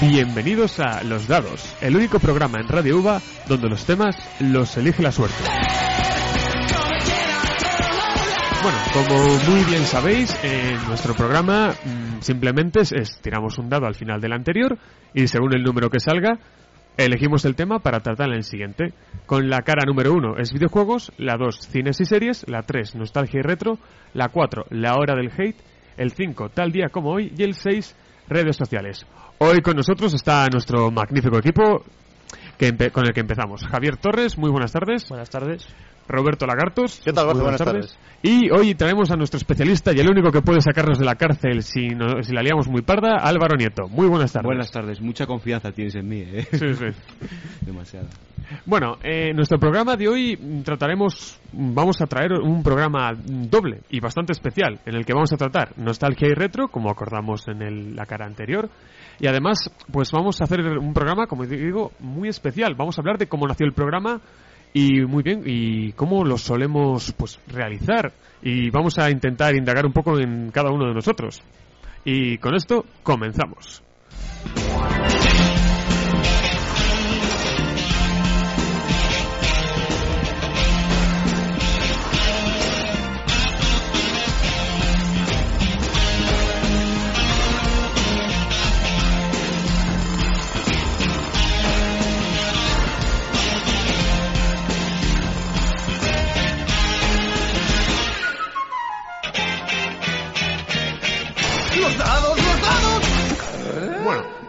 Bienvenidos a Los Dados, el único programa en Radio Uva donde los temas los elige la suerte. Bueno, como muy bien sabéis, en nuestro programa simplemente tiramos un dado al final del anterior y según el número que salga, elegimos el tema para tratar en el siguiente. Con la cara número 1 es videojuegos, la 2 cines y series, la 3 nostalgia y retro, la 4 la hora del hate, el 5 tal día como hoy y el 6 redes sociales. Hoy con nosotros está nuestro magnífico equipo con el que empezamos. Javier Torres, muy buenas tardes. Buenas tardes. Roberto Lagartos. ¿Qué tal, Roberto? Buenas tardes. Y hoy traemos a nuestro especialista y el único que puede sacarnos de la cárcel si la liamos muy parda, Álvaro Nieto. Muy buenas tardes. Buenas tardes. Mucha confianza tienes en mí, ¿eh? Sí, sí. Demasiada. Bueno, nuestro programa de hoy vamos a traer un programa doble y bastante especial en el que vamos a tratar nostalgia y retro, como acordamos en la cara anterior, y además pues vamos a hacer un programa, como digo, muy especial. Vamos a hablar de cómo nació el programa y muy bien y cómo lo solemos pues realizar, y vamos a intentar indagar un poco en cada uno de nosotros. Y con esto comenzamos.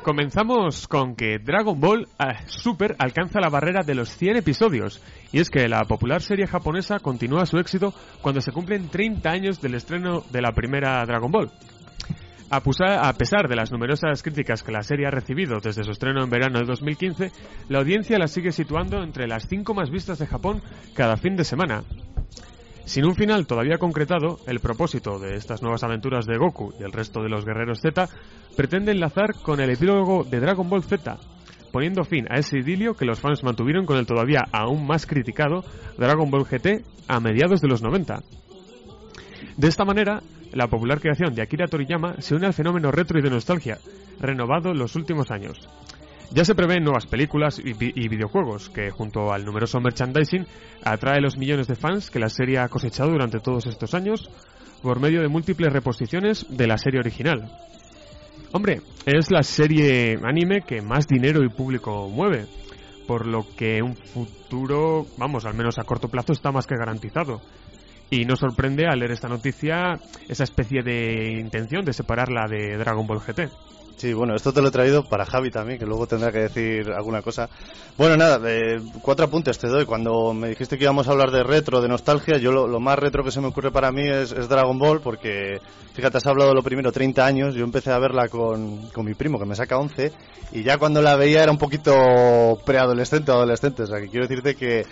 Comenzamos con que Dragon Ball Super alcanza la barrera de los 100 episodios, y es que la popular serie japonesa continúa su éxito cuando se cumplen 30 años del estreno de la primera Dragon Ball. A pesar de las numerosas críticas que la serie ha recibido desde su estreno en verano de 2015, la audiencia la sigue situando entre las 5 más vistas de Japón cada fin de semana. Sin un final todavía concretado, el propósito de estas nuevas aventuras de Goku y el resto de los guerreros Z pretende enlazar con el epílogo de Dragon Ball Z, poniendo fin a ese idilio que los fans mantuvieron con el todavía aún más criticado Dragon Ball GT a mediados de los 90. De esta manera, la popular creación de Akira Toriyama se une al fenómeno retro y de nostalgia, renovado en los últimos años. Ya se prevén nuevas películas y videojuegos que, junto al numeroso merchandising, atrae los millones de fans que la serie ha cosechado durante todos estos años por medio de múltiples reposiciones de la serie original. Hombre, es la serie anime que más dinero y público mueve, por lo que un futuro, vamos, al menos a corto plazo, está más que garantizado. Y no sorprende al leer esta noticia esa especie de intención de separarla de Dragon Ball GT. Sí, bueno, esto te lo he traído para Javi también, que luego tendrá que decir alguna cosa. Bueno, nada, 4 apuntes te doy. Cuando me dijiste que íbamos a hablar de retro, de nostalgia, yo lo más retro que se me ocurre para mí es Dragon Ball, porque, fíjate, has hablado de lo primero, 30 años. Yo empecé a verla con mi primo, que me saca 11, y ya cuando la veía era un poquito preadolescente o adolescente. O sea, que quiero decirte que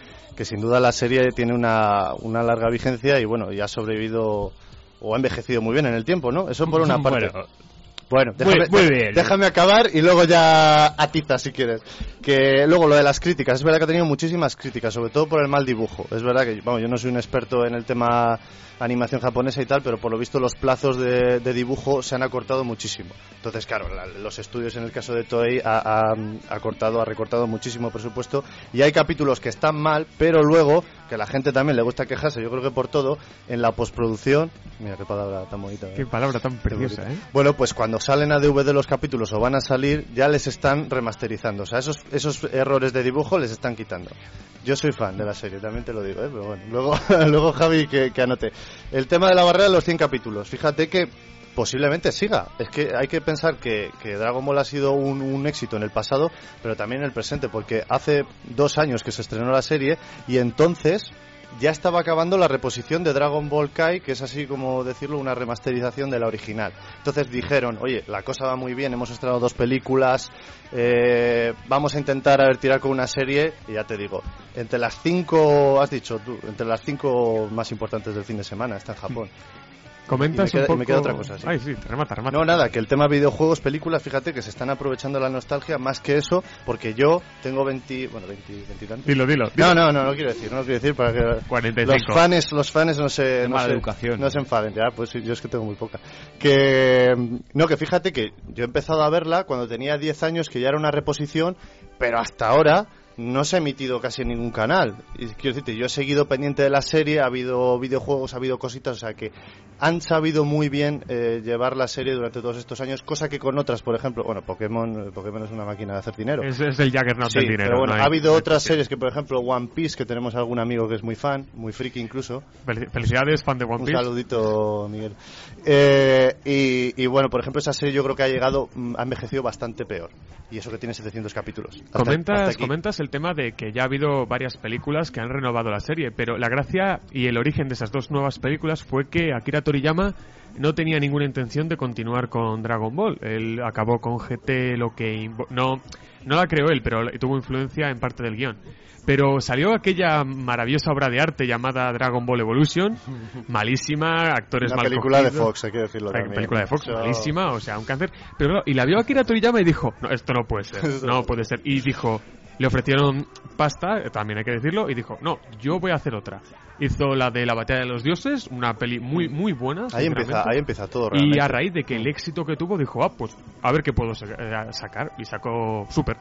sin duda la serie tiene una larga vigencia y, bueno, ya ha sobrevivido o ha envejecido muy bien en el tiempo, ¿no? Eso por una parte. Bueno, déjame acabar y luego ya atiza si quieres. Que luego lo de las críticas, es verdad que ha tenido muchísimas críticas, sobre todo por el mal dibujo. Es verdad que yo no soy un experto en el tema animación japonesa y tal, pero por lo visto los plazos de dibujo se han acortado muchísimo. Entonces, claro, los estudios en el caso de Toei ha recortado muchísimo presupuesto, y hay capítulos que están mal, pero luego, que a la gente también le gusta quejarse, yo creo que por todo, en la postproducción, mira qué palabra tan bonita, ¿eh? Qué palabra tan preciosa, ¿eh? Bueno, pues cuando salen a DVD los capítulos o van a salir, ya les están remasterizando, o sea, esos errores de dibujo les están quitando. Yo soy fan de la serie, también te lo digo, ¿eh? Pero bueno, luego Javi que anote. El tema de la barrera de los 100 capítulos, fíjate que posiblemente siga. Es que hay que pensar que Dragon Ball ha sido un éxito en el pasado, pero también en el presente, porque hace 2 años que se estrenó la serie y entonces ya estaba acabando la reposición de Dragon Ball Kai, que es así como decirlo, una remasterización de la original. Entonces dijeron, oye, la cosa va muy bien, hemos estrenado 2 películas, vamos a intentar tirar con una serie, y ya te digo, entre las 5 más importantes del fin de semana, está en Japón. Comentas un poco... Me queda otra cosa, sí. Ay, sí, te remata, remata. No, nada, que el tema videojuegos, películas, fíjate que se están aprovechando la nostalgia más que eso, porque yo tengo 20... Bueno, 20 y tantos. Dilo. No quiero decir, no os voy a decir para que... 45. Los fans no se enfaden, ya, pues yo es que tengo muy poca. Que... No, que fíjate que yo he empezado a verla cuando tenía 10 años, que ya era una reposición, pero hasta ahora... no se ha emitido casi en ningún canal. Y quiero decirte, yo he seguido pendiente de la serie, ha habido videojuegos, ha habido cositas, o sea que han sabido muy bien llevar la serie durante todos estos años, cosa que con otras, por ejemplo, bueno, Pokémon es una máquina de hacer dinero. Es el Juggernaut del dinero. Pero bueno, no ha habido otras series que, por ejemplo, One Piece, que tenemos algún amigo que es muy fan, muy friki incluso. Felicidades, fan de One Piece. Un saludito, Miguel. Y bueno, por ejemplo, esa serie yo creo que ha envejecido bastante peor. Y eso que tiene 700 capítulos. Comentas el tema de que ya ha habido varias películas que han renovado la serie, pero la gracia y el origen de esas dos nuevas películas fue que Akira Toriyama no tenía ninguna intención de continuar con Dragon Ball. Él acabó con GT, lo que... No la creó él, pero tuvo influencia en parte del guión. Pero salió aquella maravillosa obra de arte llamada Dragon Ball Evolution, malísima, actores mal cogidos. Una película de Fox, hay que decirlo también. Una película de Fox, malísima, o sea, un cáncer. Pero claro, y la vio Akira Toriyama y dijo, no, esto no puede ser, no puede ser. Y dijo... Le ofrecieron pasta, también hay que decirlo, y dijo, no, yo voy a hacer otra. Hizo la de la Batalla de los Dioses, una peli muy muy buena. Ahí empieza todo realmente. Y a raíz de que el éxito que tuvo, dijo, pues a ver qué puedo sacar. Y sacó Super.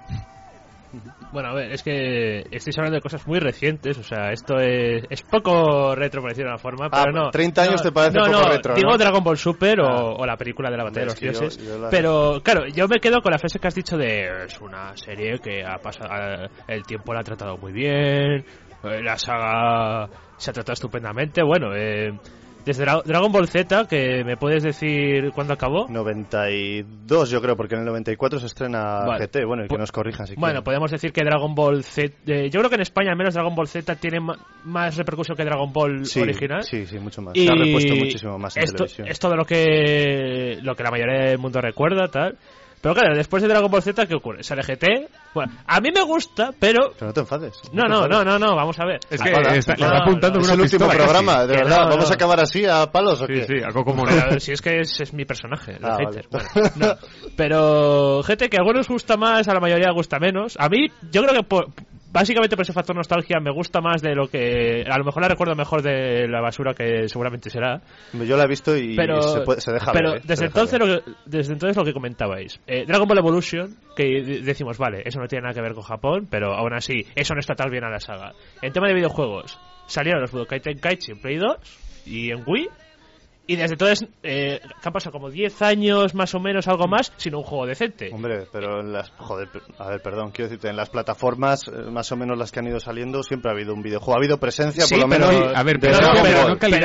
Bueno, a ver, es que estáis hablando de cosas muy recientes, o sea, esto es poco retro, por decirlo de una forma, pero no. 30 años te parece poco retro, ¿no? Digo Dragon Ball Super o la película de la Batalla de los Dioses, pero claro, yo me quedo con la frase que has dicho de es una serie que ha pasado, el tiempo la ha tratado muy bien, la saga se ha tratado estupendamente, bueno, desde Dragon Ball Z, que me puedes decir cuándo acabó. 92, yo creo, porque en el 94 se estrena GT. Bueno, y que nos corrijan si quieren. Bueno, podemos decir que Dragon Ball Z... yo creo que en España, al menos, Dragon Ball Z tiene más repercusión que Dragon Ball original. Sí, mucho más. Y se ha repuesto muchísimo más en televisión. Es todo lo que la mayoría del mundo recuerda, tal... Pero claro, después de Dragon Ball Z, ¿qué ocurre? Sale GT. Bueno, a mí me gusta, pero... Pero no te enfades. No, vamos a ver. Es que le está apuntando con una pistola. Es el último programa, de verdad. ¿Vamos a acabar así a palos o qué? Sí, algo como... Pero, si es que es mi personaje, el hater. Vale. Bueno, no. Pero GT, que a algunos gusta más, a la mayoría gusta menos. A mí, yo creo que básicamente por ese factor nostalgia me gusta más de lo que... A lo mejor la recuerdo mejor de la basura que seguramente será. Yo la he visto y se deja ver. Pero desde entonces lo que comentabais. Dragon Ball Evolution, que decimos, vale, eso no tiene nada que ver con Japón, pero aún así, eso no está tan bien a la saga. En tema de videojuegos, salieron los Budokai Tenkaichi en Play 2 y en Wii. Y desde entonces, que han pasado como 10 años más o menos, algo más, sino un juego decente. Hombre, pero en las... Joder, a ver, perdón, quiero decirte, en las plataformas, más o menos las que han ido saliendo, siempre ha habido un videojuego. Ha habido presencia, sí, por lo menos... A ver, pero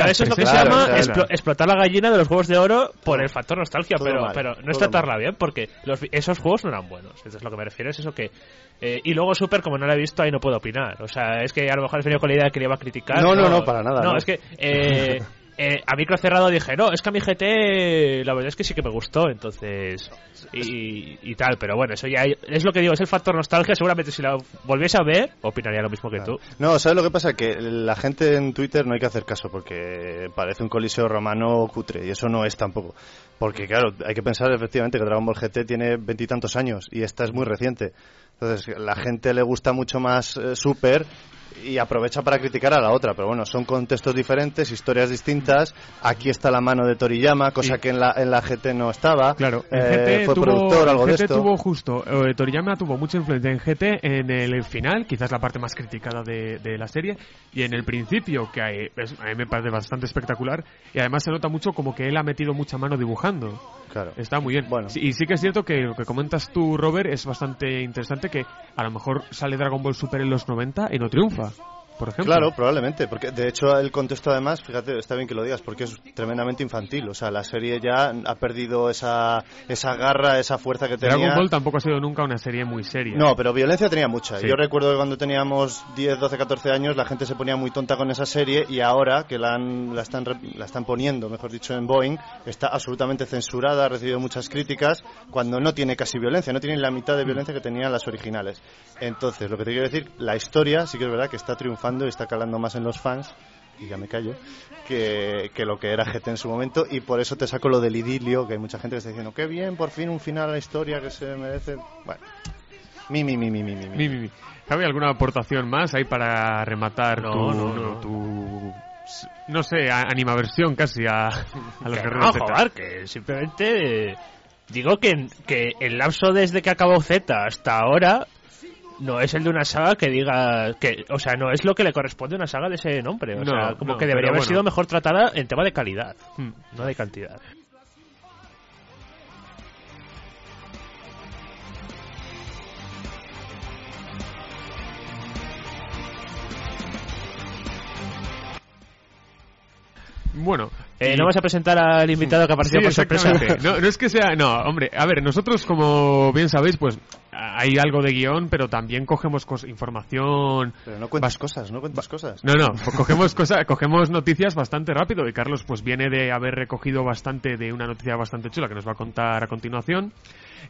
eso es lo que se llama explotar la gallina de los juegos de oro por el factor nostalgia, pero no es tratarla bien, porque esos juegos no eran buenos. Entonces lo que me refiero es eso que... y luego Super, como no la he visto, ahí no puedo opinar. O sea, es que a lo mejor he venido con la idea que le iba a criticar. No, para nada. No, es que... a micro cerrado dije, no, es que a mi GT la verdad es que sí que me gustó, entonces y tal, pero bueno, eso ya es lo que digo, es el factor nostalgia. Seguramente si la volviese a ver, opinaría lo mismo que tú. No, ¿sabes lo que pasa? Que la gente en Twitter no hay que hacer caso porque parece un coliseo romano cutre, y eso no es tampoco. Porque claro, hay que pensar efectivamente que Dragon Ball GT tiene veintitantos años y esta es muy reciente. Entonces, la gente le gusta mucho más Super y aprovecha para criticar a la otra, pero bueno, son contextos diferentes, historias distintas. Aquí está la mano de Toriyama, cosa que en la GT no estaba. Claro, fue productor, algo de esto. GT tuvo justo, Toriyama tuvo mucha influencia en GT en el final, quizás la parte más criticada de la serie, y en el principio, que a mí me parece bastante espectacular, y además se nota mucho como que él ha metido mucha mano dibujando. Claro. Está muy bien. Bueno. Y sí que es cierto que lo que comentas tú, Robert, es bastante interesante, que a lo mejor sale Dragon Ball Super en los 90 y no triunfa, por ejemplo. Claro, probablemente, porque de hecho el contexto además, fíjate, está bien que lo digas, porque es tremendamente infantil, o sea, la serie ya ha perdido esa garra, esa fuerza que tenía. Dragon Ball tampoco ha sido nunca una serie muy seria. No, pero violencia tenía mucha. Sí. Yo recuerdo que cuando teníamos 10, 12, 14 años la gente se ponía muy tonta con esa serie, y ahora que la están poniendo, mejor dicho, en Boeing, está absolutamente censurada, ha recibido muchas críticas, cuando no tiene casi violencia, no tiene la mitad de violencia que tenían las originales. Entonces, lo que te quiero decir, la historia sí que es verdad que está triunfando y está calando más en los fans y ya me callo, que lo que era GT en su momento, y por eso te saco lo del idilio, que hay mucha gente que está diciendo, qué bien, por fin un final a la historia que se merece. Bueno, mi. ¿Javi, alguna aportación más ahí para rematar tu no sé, animaversión casi a los guerreros Z? Joder, que simplemente digo que el lapso desde que acabó Z hasta ahora no es el de una saga que diga que, o sea, no es lo que le corresponde a una saga de ese nombre, o sea, como que debería haber sido mejor tratada en tema de calidad, no de cantidad. Bueno, ¿no vas a presentar al invitado que apareció por sorpresa? No es que sea... No, hombre, a ver, nosotros, como bien sabéis, pues hay algo de guión, pero también cogemos información... Pero no cuentas cosas, no cuentas cosas. No, pues cogemos noticias bastante rápido, y Carlos pues viene de haber recogido bastante de una noticia bastante chula que nos va a contar a continuación.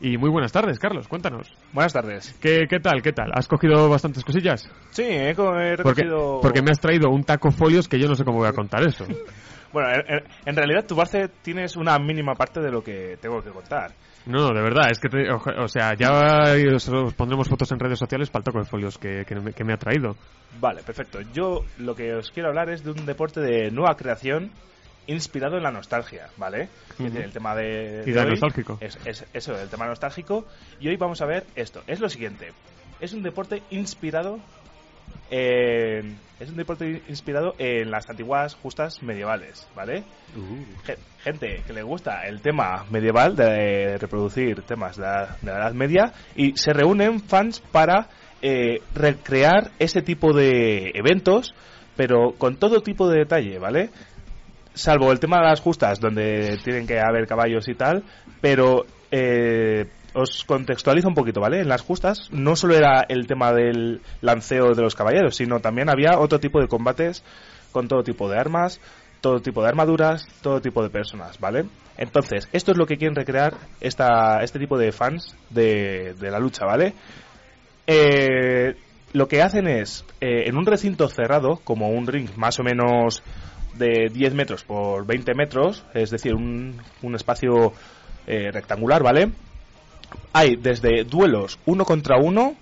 Y muy buenas tardes, Carlos, cuéntanos. Buenas tardes. ¿Qué tal? ¿Has cogido bastantes cosillas? Sí, he recogido... Porque me has traído un taco folios que yo no sé cómo voy a contar eso. Bueno, en realidad tu parte tienes una mínima parte de lo que tengo que contar. No, de verdad, es que, ya os pondremos fotos en redes sociales para el taco de folios que me ha traído. Vale, perfecto. Yo lo que os quiero hablar es de un deporte de nueva creación inspirado en la nostalgia, ¿vale? Uh-huh. Es el tema de y de nostálgico. Es eso, el tema nostálgico. Y hoy vamos a ver esto. Es lo siguiente. Es un deporte inspirado... en las antiguas justas medievales, ¿vale? Gente que le gusta el tema medieval, de reproducir temas de la Edad Media, y se reúnen fans para recrear ese tipo de eventos, pero con todo tipo de detalle, ¿vale? Salvo el tema de las justas, donde tienen que haber caballos y tal, pero... os contextualizo un poquito, ¿vale? En las justas no solo era el tema del lanceo de los caballeros, sino también había otro tipo de combates con todo tipo de armas, todo tipo de armaduras, todo tipo de personas, ¿vale? Entonces, esto es lo que quieren recrear este tipo de fans de la lucha, ¿vale? Lo que hacen es, en un recinto cerrado, como un ring más o menos de 10 metros por 20 metros, es decir, un espacio rectangular, ¿vale? Hay desde duelos 1 contra 1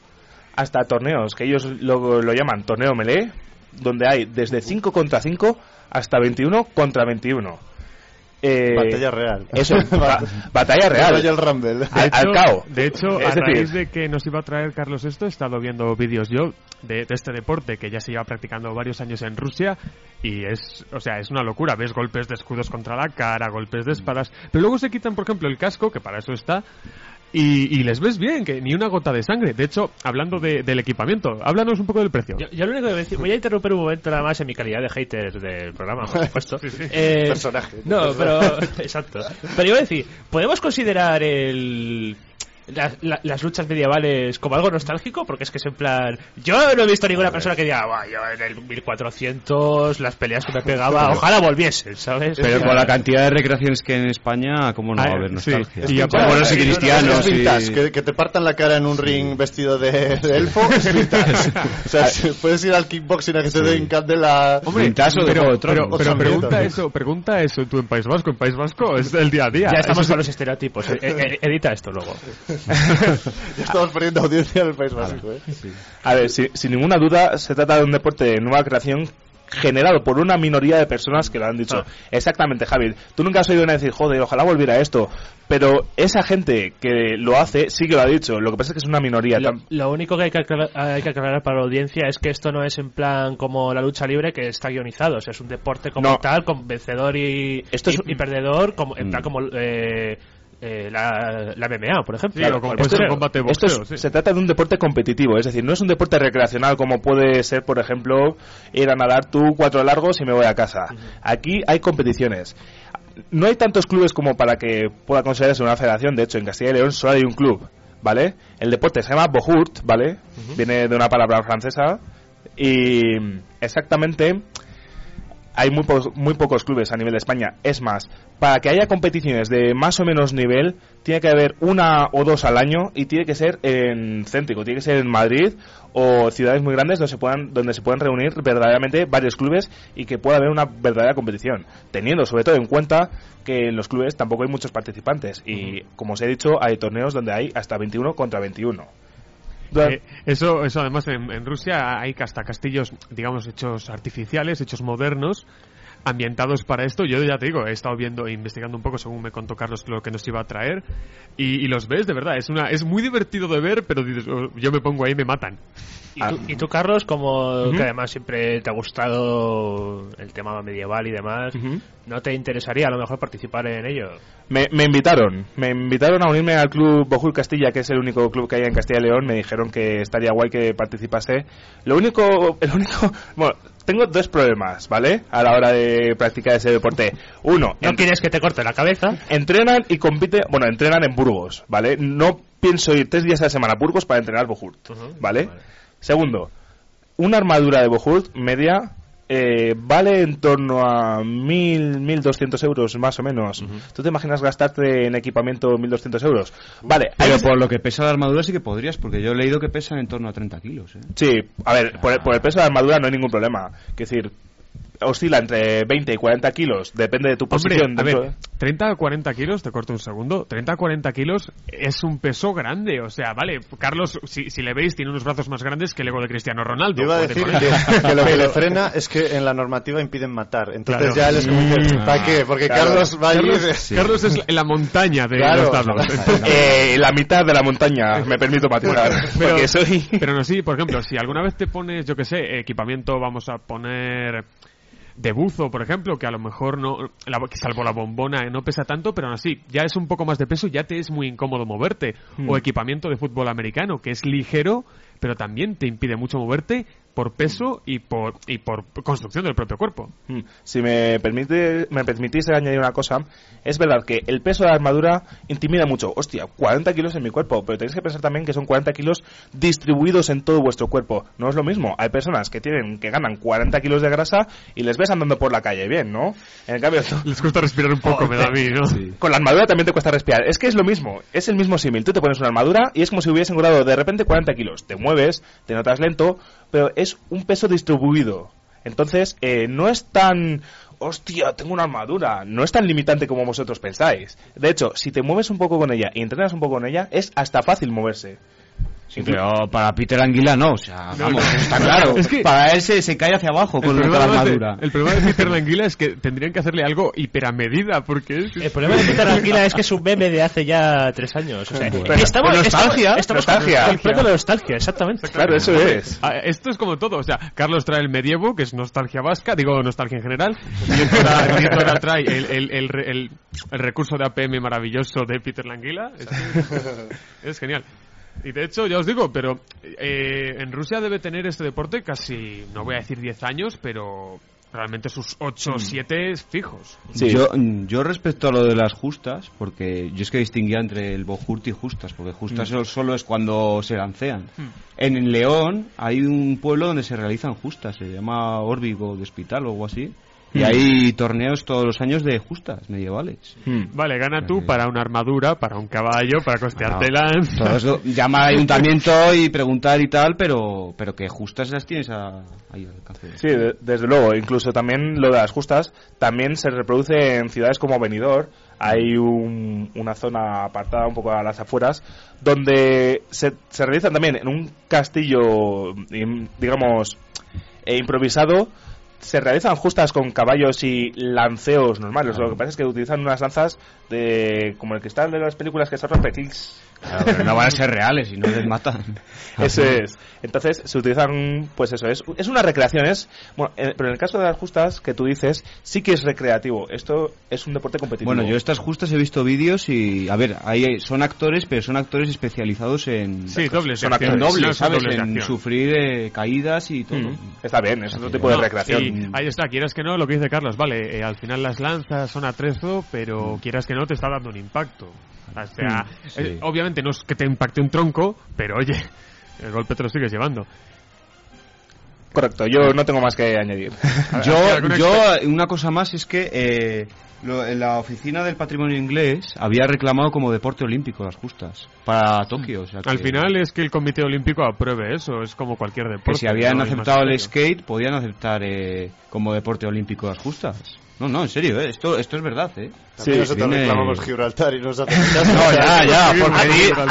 hasta torneos, que ellos lo llaman torneo melee, donde hay desde 5 contra 5 hasta 21 contra 21. Batalla real. Eso, batalla real. Royal Rumble. Al cabo. De hecho, a raíz de que nos iba a traer Carlos esto, he estado viendo vídeos yo de este deporte que ya se lleva practicando varios años en Rusia, y es una locura. Ves golpes de escudos contra la cara, golpes de espadas, pero luego se quitan, por ejemplo, el casco, que para eso está... Y les ves bien, que ni una gota de sangre. De hecho, hablando del equipamiento, háblanos un poco del precio. Yo lo único que voy a decir, voy a interrumpir un momento nada más en mi calidad de hater del programa, por supuesto. Sí. Personaje. No, pero... Exacto. Pero iba a decir, ¿podemos considerar las luchas medievales como algo nostálgico? Porque es que es en plan... Yo no he visto ninguna persona que diga, yo en el 1400 las peleas que me pegaba, ojalá volviesen, ¿sabes? Pero con la cantidad de recreaciones que hay en España, ¿cómo no va a haber nostalgia? Sí. Y bueno, sí, cristianos y... que te partan la cara en un ring vestido de elfo, es vintage. O sea, puedes ir al kickboxing a que te den candela... Vintage o de juego de trono. Pero pregunta eso tú en País Vasco. En País Vasco es del día a día. Ya estamos con los estereotipos. Edita esto luego. Ya estamos perdiendo audiencia en el País Vasco, ¿eh? Sí. A ver, sin ninguna duda se trata de un deporte de nueva creación generado por una minoría de personas que lo han dicho. Exactamente, Javi. Tú nunca has oído nadie decir, joder, ojalá volviera esto. Pero esa gente que lo hace sí que lo ha dicho. Lo que pasa es que es una minoría. Lo único que hay que aclarar para la audiencia es que esto no es en plan como la lucha libre, que está guionizado. O sea, es un deporte como tal, con vencedor y perdedor, como, en plan como... la MMA, por ejemplo. Claro, combate boxeo, se trata de un deporte competitivo, es decir, no es un deporte recreacional como puede ser, por ejemplo, ir a nadar tú 4 largos y me voy a casa. Uh-huh. Aquí hay competiciones. No hay tantos clubes como para que pueda considerarse una federación. De hecho, en Castilla y León solo hay un club, ¿vale? El deporte se llama bohurt, ¿vale? Uh-huh. Viene de una palabra francesa y exactamente... hay muy pocos clubes a nivel de España. Es más, para que haya competiciones de más o menos nivel, tiene que haber una o dos al año y tiene que ser en céntrico, tiene que ser en Madrid o ciudades muy grandes donde se puedan reunir verdaderamente varios clubes y que pueda haber una verdadera competición, teniendo sobre todo en cuenta que en los clubes tampoco hay muchos participantes y, como os he dicho, hay torneos donde hay hasta 21 contra 21. Eso además en Rusia hay hasta castillos, digamos, hechos artificiales, hechos modernos, ambientados para esto. Yo ya te digo, he estado viendo e investigando un poco, según me contó Carlos, lo que nos iba a traer, y los ves, de verdad, es muy divertido de ver, pero dices, yo me pongo ahí y me matan. ¿Y tú Carlos, como que además siempre te ha gustado el tema medieval y demás, ¿no te interesaría a lo mejor participar en ello? Me invitaron a unirme al club Bojul Castilla, que es el único club que hay en Castilla y León. Me dijeron que estaría guay que participase. Bueno, tengo dos problemas, ¿vale?, a la hora de practicar ese deporte. Uno, no quieres que te corte la cabeza. Entrenan y compiten, bueno, entrenan en Burgos, ¿vale? No pienso ir 3 días a la semana a Burgos para entrenar Bojurt, ¿vale? Segundo, una armadura de Bojurt media vale en torno a 1.200 euros más o menos. ¿Tú te imaginas gastarte en equipamiento 1.200 euros? Vale, pero por lo que pesa la armadura sí que podrías, porque yo he leído que pesan en torno a 30 kilos. Sí, a ver, por el peso de la armadura no hay ningún problema. Es decir, oscila entre 20 y 40 kilos, depende de tu posición. Hombre, a ver, 30 a 40 kilos, te corto un segundo, 30 a 40 kilos es un peso grande, o sea, vale, Carlos, si le veis, tiene unos brazos más grandes que el ego de Cristiano Ronaldo. Iba a decir que lo que le frena es que en la normativa impiden matar, entonces ya les comento, ¿para qué? Porque Carlos va a ir... Carlos es la montaña de los dados. La mitad de la montaña, me permito matizar, porque soy... Pero no, sí, por ejemplo, si alguna vez te pones, yo qué sé, equipamiento, vamos a poner... de buzo, por ejemplo, que a lo mejor no, salvo la bombona, no pesa tanto, pero aún así, ya es un poco más de peso, ya te es muy incómodo moverte. O equipamiento de fútbol americano, que es ligero, pero también te impide mucho moverte por peso y por construcción del propio cuerpo. Si me permitís añadir una cosa, es verdad que el peso de la armadura intimida mucho. Hostia, 40 kilos en mi cuerpo, pero tenéis que pensar también que son 40 kilos distribuidos en todo vuestro cuerpo. No es lo mismo. Hay personas que ganan 40 kilos de grasa y les ves andando por la calle bien, ¿no? En cambio, les cuesta respirar un poco, me da a mí, ¿no? Sí. Con la armadura también te cuesta respirar. Es que es lo mismo, es el mismo símil. Tú te pones una armadura y es como si hubieses engordado de repente 40 kilos. Te mueves, te notas lento, pero es un peso distribuido. Entonces, no es tan... ¡Hostia, tengo una armadura! No es tan limitante como vosotros pensáis. De hecho, si te mueves un poco con ella y entrenas un poco con ella, es hasta fácil moverse. Sí, pero para Peter Languila no, o sea, vamos, está claro. Es que para él se cae hacia abajo con la armadura. El problema de Peter Languila es que tendrían que hacerle algo hiperamedida, porque... El problema de Peter Languila es que es un meme de hace ya 3 años. O sea, bueno, estamos nostalgia. El plato de nostalgia, exactamente. Claro, eso es. Esto es como todo, o sea, Carlos trae el medievo, que es nostalgia vasca, digo, nostalgia en general, y ahora trae el recurso de APM maravilloso de Peter Languila. Es genial. Y de hecho, ya os digo, pero en Rusia debe tener este deporte casi, no voy a decir 10 años, pero realmente sus 8 o 7 fijos. Sí. Yo respecto a lo de las justas, porque yo es que distinguía entre el Bojurt y justas, porque justas solo es cuando se lancean. En León hay un pueblo donde se realizan justas, se llama Órbigo de Hospital o algo así. Y hay torneos todos los años de justas medievales. Vale, gana tú para una armadura, para un caballo, para costeártela. Llama al ayuntamiento y preguntar y tal, pero que justas las tienes ahí al alcance. Sí, desde luego. Incluso también lo de las justas también se reproduce en ciudades como Benidorm. Hay una zona apartada un poco a las afueras donde se realizan también en un castillo, digamos, improvisado. Se realizan justas con caballos y lanceos normales. Lo que pasa es que utilizan unas lanzas como el cristal de las películas que se rompe. Claro, pero no van a ser reales y no les matan. Eso es. Entonces se utilizan, pues eso es una recreación. Pero en el caso de las justas que tú dices, sí que es recreativo. Esto es un deporte competitivo. Bueno, yo estas justas he visto vídeos y a ver, ahí son actores, pero son actores especializados en dobles, son actores dobles, ¿sabes? En sufrir caídas y todo. Está bien, es otro tipo de recreación. Y ahí está, quieras que no, lo que dice Carlos, vale, al final las lanzas son atrezo, pero quieras que no te está dando un impacto. O sea, obviamente no es que te impacte un tronco, pero oye, el golpe te lo sigues llevando. Correcto, yo no tengo más que añadir. Yo una cosa más es que la oficina del patrimonio inglés había reclamado como deporte olímpico las justas para Tokio. O sea, al final es que el comité olímpico apruebe eso, es como cualquier deporte. Que si habían aceptado el skate, podían aceptar como deporte olímpico las justas. No, en serio, esto es verdad, Sí, nosotros reclamamos Gibraltar y nos aceptamos. No, ya,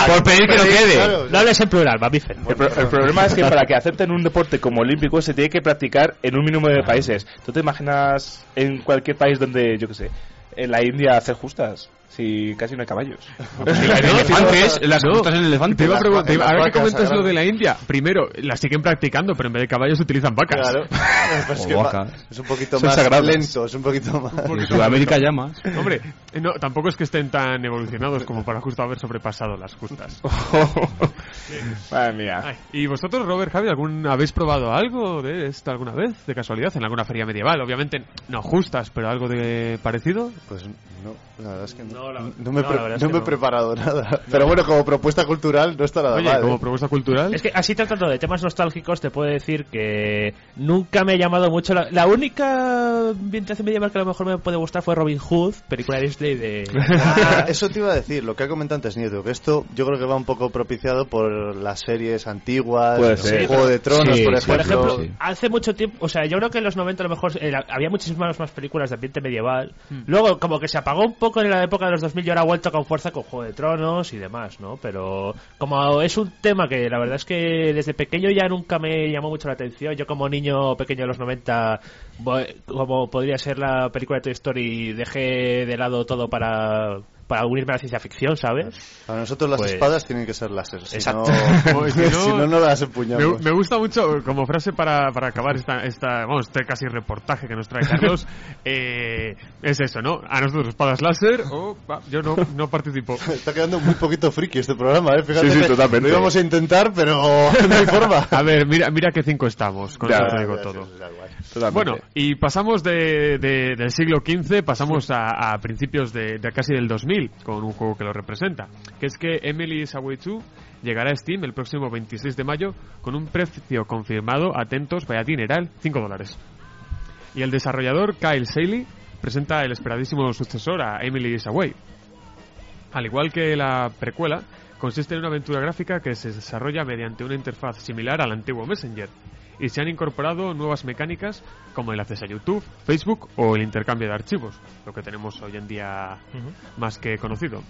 por pedir que no quede. Claro, no hables en plural, mamífer. El problema es que para que acepten un deporte como olímpico se tiene que practicar en un mínimo de países. ¿Tú te imaginas en cualquier país donde, yo qué sé, en la India hacer justas? Si casi no hay caballos. Elefantes, las justas en elefantes. Ahora que comentas lo de la India, primero, las siguen practicando, pero en vez de caballos utilizan vacas. Claro. Es un poquito más lento, es un poquito más. En Sudamérica ya más. Hombre, no, tampoco es que estén tan evolucionados como para justo haber sobrepasado las justas. Madre mía. ¿Y vosotros, Robert, Javi, habéis probado algo de esto alguna vez, de casualidad, en alguna feria medieval? Obviamente no justas, pero algo de parecido. Pues no, la verdad es que no. No me he preparado nada. Pero bueno, como propuesta cultural no está nada mal. Oye, como propuesta cultural... Es que así tratando de temas nostálgicos te puedo decir que nunca me ha llamado mucho... La única ambientación medieval que a lo mejor me puede gustar fue Robin Hood, película Disney de... Eso te iba a decir, lo que ha comentado antes Nieto, que esto yo creo que va un poco propiciado por las series antiguas, Juego de Tronos, sí, por ejemplo, hace mucho tiempo, o sea, yo creo que en los 90 a lo mejor había muchísimas más películas de ambiente medieval, luego como que se apagó un poco en la época de los 2000 y ahora ha vuelto con fuerza con Juego de Tronos y demás, ¿no? Pero como es un tema que la verdad es que desde pequeño ya nunca me llamó mucho la atención. Yo como niño pequeño de los 90, como podría ser la película de Toy Story, dejé de lado todo para unirme a la ciencia ficción, ¿sabes? Para nosotros las espadas tienen que ser láser. Exacto. Si no las empuñamos. Me gusta mucho, como frase para acabar este casi reportaje que nos trae Carlos, es eso, ¿no? A nosotros espadas láser, yo no participo. Está quedando muy poquito friki este programa, Fíjate, sí, totalmente. Lo íbamos a intentar, pero no hay forma. A ver, mira que 5 estamos, con eso te digo todo. Totalmente. Bueno, y pasamos del siglo XV, pasamos a principios de casi del 2000, con un juego que lo representa, que es que Emily's Away 2 llegará a Steam el próximo 26 de mayo con un precio confirmado, atentos, vaya dineral, $5. Y el desarrollador Kyle Saley presenta el esperadísimo sucesor a Emily's Away. Al igual que la precuela, consiste en una aventura gráfica que se desarrolla mediante una interfaz similar al antiguo Messenger, y se han incorporado nuevas mecánicas como el acceso a YouTube, Facebook o el intercambio de archivos, lo que tenemos hoy en día más que conocido.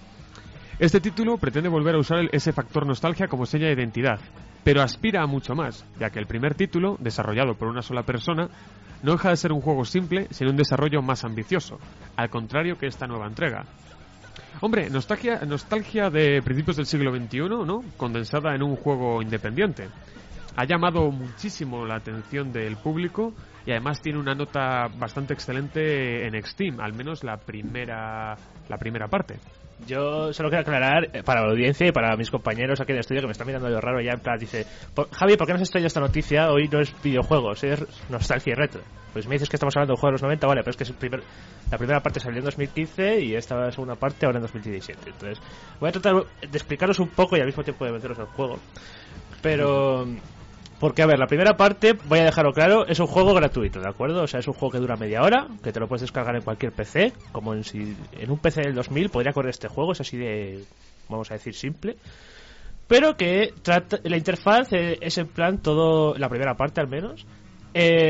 Este título pretende volver a usar ese factor nostalgia como seña de identidad, pero aspira a mucho más, ya que el primer título, desarrollado por una sola persona, no deja de ser un juego simple, sino un desarrollo más ambicioso, al contrario que esta nueva entrega. Hombre, nostalgia de principios del siglo XXI, ¿no? Condensada en un juego independiente. Ha llamado muchísimo la atención del público y además tiene una nota bastante excelente en Steam, al menos la primera parte. Yo solo quiero aclarar para la audiencia y para mis compañeros aquí de estudio que me están mirando lo raro ya en plan, dice Javi, ¿por qué nos has traído esta noticia? Hoy no es videojuegos, es nostalgia y retro. Pues me dices que estamos hablando de un juego de los 90, vale, pero es que es la primera parte salió en 2015 y esta segunda parte ahora en 2017. Entonces voy a tratar de explicaros un poco y al mismo tiempo de venceros al juego. Pero... Porque, a ver, la primera parte, voy a dejarlo claro, es un juego gratuito, ¿de acuerdo? O sea, es un juego que dura media hora, que te lo puedes descargar en cualquier PC, como en un PC del 2000 podría correr este juego, es así de, vamos a decir, simple. Pero que la interfaz es en plan todo, la primera parte al menos,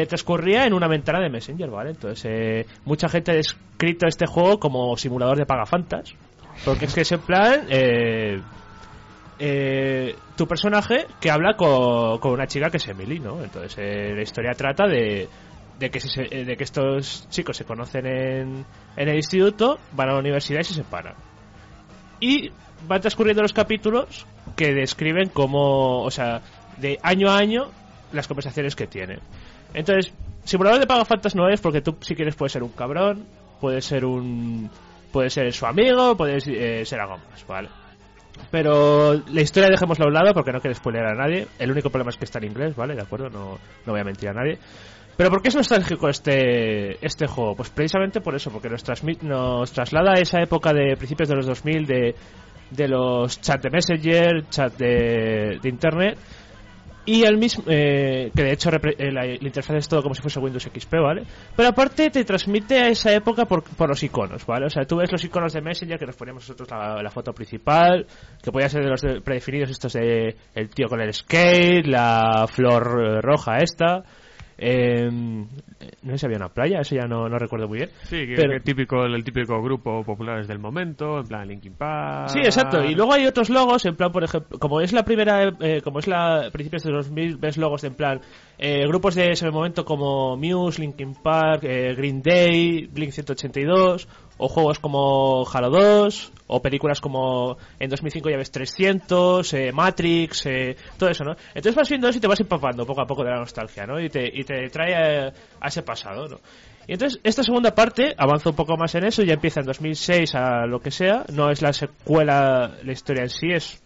transcurría en una ventana de Messenger, ¿vale? Entonces, mucha gente ha descrito este juego como simulador de pagafantas, porque es que es en plan... tu personaje que habla con una chica que es Emily, ¿no? Entonces la historia trata de que estos chicos se conocen en el instituto, van a la universidad y se separan. Y van transcurriendo los capítulos que describen cómo, o sea, de año a año las conversaciones que tienen. Entonces, simulador de pagafantas no es, porque tú si quieres puedes ser un cabrón, puedes ser su amigo, puedes ser algo más, ¿vale? Pero la historia dejémosla a un lado porque no quiero spoiler a nadie. El único problema es que está en inglés, ¿vale? De acuerdo, no voy a mentir a nadie. Pero ¿por qué es nostálgico este juego? Pues precisamente por eso, porque nos traslada a esa época de principios de los 2000 de los chats de Messenger, chat de internet. Y al mismo que de hecho la interfaz es todo como si fuese Windows XP, ¿vale? Pero aparte te transmite a esa época por los iconos, ¿vale? O sea, tú ves los iconos de Messenger que nos poníamos nosotros la foto principal, que podía ser de los predefinidos estos de el tío con el skate, la flor roja esta. No sé si había una playa, eso ya no recuerdo muy bien. Sí, pero... el típico grupo populares del momento, en plan Linkin Park. Sí, exacto. Y luego hay otros logos, en plan, por ejemplo, como es la primera, como es la principios de los 2000, ves logos de en plan grupos de ese momento como Muse, Linkin Park, Green Day, Blink 182, o juegos como Halo 2, o películas como en 2005 ya ves 300, Matrix, todo eso, ¿no? Entonces vas viendo eso y te vas empapando poco a poco de la nostalgia, ¿no? Y te trae a ese pasado, ¿no? Y entonces esta segunda parte avanza un poco más en eso, ya empieza en 2006 a lo que sea, no es la secuela, la historia en sí es...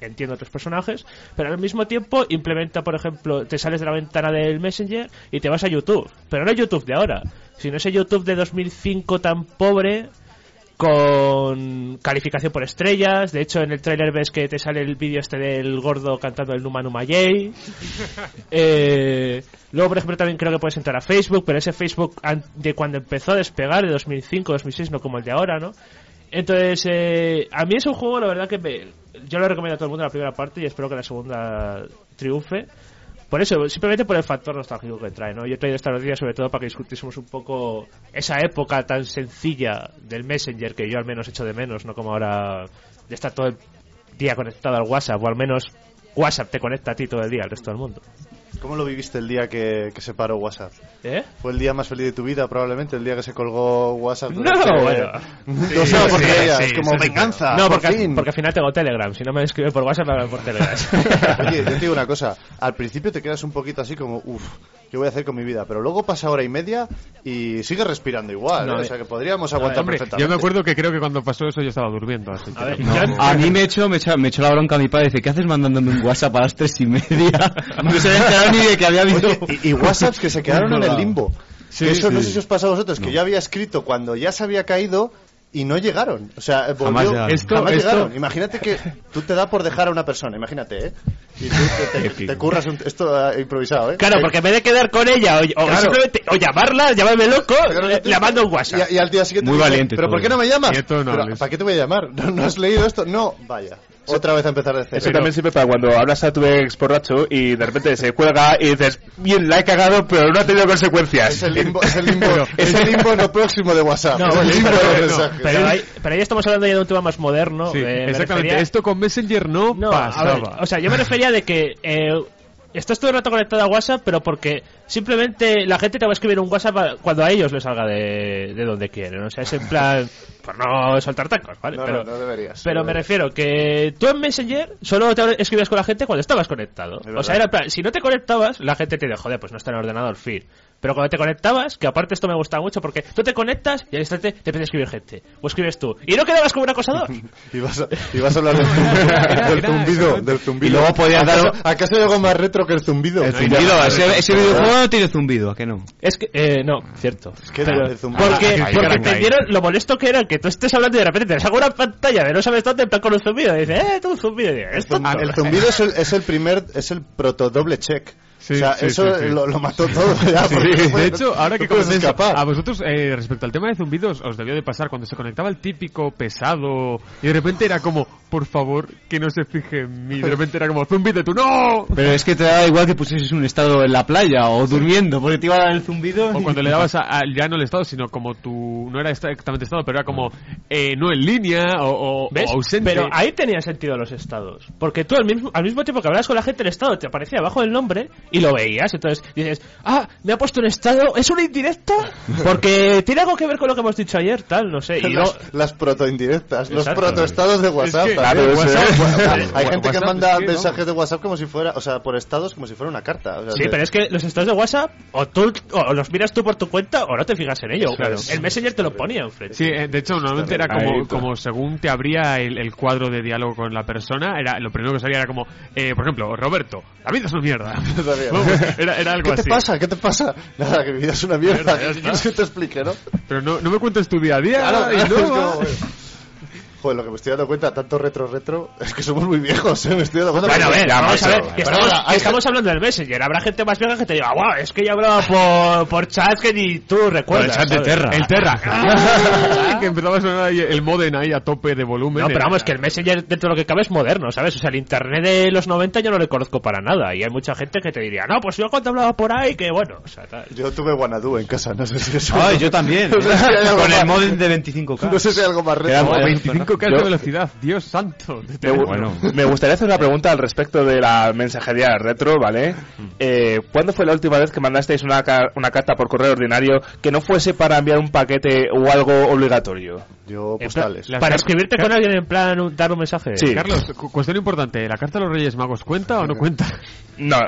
entiendo otros personajes, pero al mismo tiempo implementa, por ejemplo, te sales de la ventana del Messenger y te vas a YouTube, pero no YouTube de ahora, sino ese YouTube de 2005 tan pobre con calificación por estrellas. De hecho, en el tráiler ves que te sale el vídeo este del gordo cantando el Numa Numa Yay. Luego, por ejemplo, también creo que puedes entrar a Facebook, pero ese Facebook de cuando empezó a despegar, de 2005, 2006, no como el de ahora, ¿no? Entonces, a mí es un juego, la verdad, que yo lo recomiendo a todo el mundo la primera parte y espero que la segunda triunfe. Por eso, simplemente por el factor nostálgico que trae, ¿no? Yo he traído esta noticia sobre todo para que discutiésemos un poco esa época tan sencilla del Messenger, que yo al menos echo de menos, no como ahora de estar todo el día conectado al WhatsApp, o al menos WhatsApp te conecta a ti todo el día, al resto del mundo. ¿Cómo lo viviste el día que se paró WhatsApp? Fue el día más feliz de tu vida, probablemente, el día que se colgó WhatsApp. No, bueno. Es como venganza. No, porque al final tengo Telegram. Si no me escribes por WhatsApp, me hablan por Telegram. Oye, yo te digo una cosa. Al principio te quedas un poquito así como, ¿qué voy a hacer con mi vida? Pero luego pasa hora y media y sigue respirando igual, ¿eh? O sea, que podríamos aguantar perfectamente. Yo me acuerdo que creo que cuando pasó eso yo estaba durmiendo. Así que a mí me echó la bronca a mi padre. Dice, ¿qué haces mandándome un WhatsApp a las 3:30? No se había enterado ni de que había visto. Oye, y WhatsApps que se quedaron en el limbo. Sí, eso sí. No sé si os pasa a vosotros, que yo había escrito cuando ya se había caído... y no llegaron, o sea, jamás llegaron. Imagínate que tú te da por dejar a una persona, imagínate, y tú te curras esto improvisado, claro, porque en vez de quedar con ella simplemente, o llamarla, llamarme loco, la mando un WhatsApp y al día siguiente muy dice, valiente, pero ¿por qué no me llamas? ¿Para qué te voy a llamar? ¿No has leído esto? No, vaya. Otra vez a empezar de cero. Eso también sirve para cuando hablas a tu ex borracho y de repente se cuelga y dices, bien, la he cagado, pero no ha tenido consecuencias. Es el limbo no próximo de WhatsApp. Pero ahí estamos hablando ya de un tema más moderno. Sí, exactamente. Esto con Messenger no pasaba. Ver, o sea, yo me refería de que... estás todo el rato conectado a WhatsApp, pero porque simplemente la gente te va a escribir un WhatsApp cuando a ellos les salga de donde quieren. O sea, es en plan, por no soltar tacos, ¿vale? No deberías. Me refiero que tú en Messenger solo te escribías con la gente cuando estabas conectado. Es o sea, era en plan, si no te conectabas, la gente te dice, joder, pues no está en el ordenador, fin. Pero cuando te conectabas, que aparte esto me gustaba mucho, porque tú te conectas y al instante te empieza a escribir gente. O escribes tú. Y no quedabas como un acosador. y vas a hablar del zumbido. Y luego podías dar... ¿Acaso hay algo más retro que el zumbido? Ese videojuego no tiene zumbido, ¿a qué no? Es que... no, cierto. Es que el zumbido... Porque entendieron lo molesto que era que tú estés hablando y de repente te saco una pantalla de no sabes dónde, en plan con un zumbido. Y dices, tú un zumbido. El zumbido es el protodoble check. Sí, o sea, sí, eso sí. Lo mató todo ya, sí. De hecho, ahora que comentáis, a vosotros respecto al tema de zumbidos, os debió de pasar cuando se conectaba el típico pesado y de repente era como, por favor, que no se fije en mí. De repente era como, zumbido, tú no. Pero es que te daba igual que pusieses un estado en la playa o durmiendo, porque te iba a dar el zumbido. O cuando le dabas ya no el estado, sino como tu... no era exactamente estado, pero era como no en línea o ausente. Pero ahí tenía sentido los estados, porque tú al mismo tiempo que hablabas con la gente, el estado te aparecía abajo del nombre y lo veías. Entonces dices, me ha puesto un estado, ¿es una indirecta? Porque tiene algo que ver con lo que hemos dicho ayer, tal, no sé. Y las proto-indirectas, los proto-estados de WhatsApp. Es que, también, WhatsApp. Hay gente que manda mensajes de WhatsApp como si fuera, o sea, por estados como si fuera una carta. O sea, pero es que los estados de WhatsApp, o los miras tú por tu cuenta, o no te fijas en ello. Claro. El Messenger te lo ponía enfrente. Sí, de hecho, normalmente era como según te abría el cuadro de diálogo con la persona, era lo primero que salía era como, por ejemplo, Roberto, la vida es una mierda. Era algo así. ¿Qué te pasa? Nada, que mi vida es una mierda. No sé si te explique, ¿no? Pero no me cuentes tu día a día. Claro, y luego... Joder, lo que me estoy dando cuenta, tanto retro, es que somos muy viejos, ¿eh? Me estoy dando cuenta. Bueno, a ver, vamos a ver, estamos hablando del Messenger. Habrá gente más vieja que te diga, guau, es que yo hablaba por chat que ni tú recuerdas. Por el chat de Terra. El Terra. Que empezaba a sonar ahí el modem ahí a tope de volumen. No, pero vamos, que el Messenger dentro de lo que cabe es moderno, ¿sabes? O sea, el internet de los 90 yo no le conozco para nada. Y hay mucha gente que te diría, no, pues yo cuando hablaba por ahí, que bueno, o sea, tal. Yo tuve Wanadu en casa, no sé si eso. Ay, yo también. No sé si con el modem de 25K. No sé si hay algo más retro. 25K de velocidad, Dios santo. Bueno, me gustaría hacer una pregunta al respecto de la mensajería retro, ¿vale? ¿Cuándo fue la última vez que mandasteis una carta por correo ordinario que no fuese para enviar un paquete o algo obligatorio? Yo, postales. Para escribirte con alguien en plan, dar un mensaje. Sí. Carlos, cuestión importante, ¿la carta de los Reyes Magos cuenta o no cuenta? No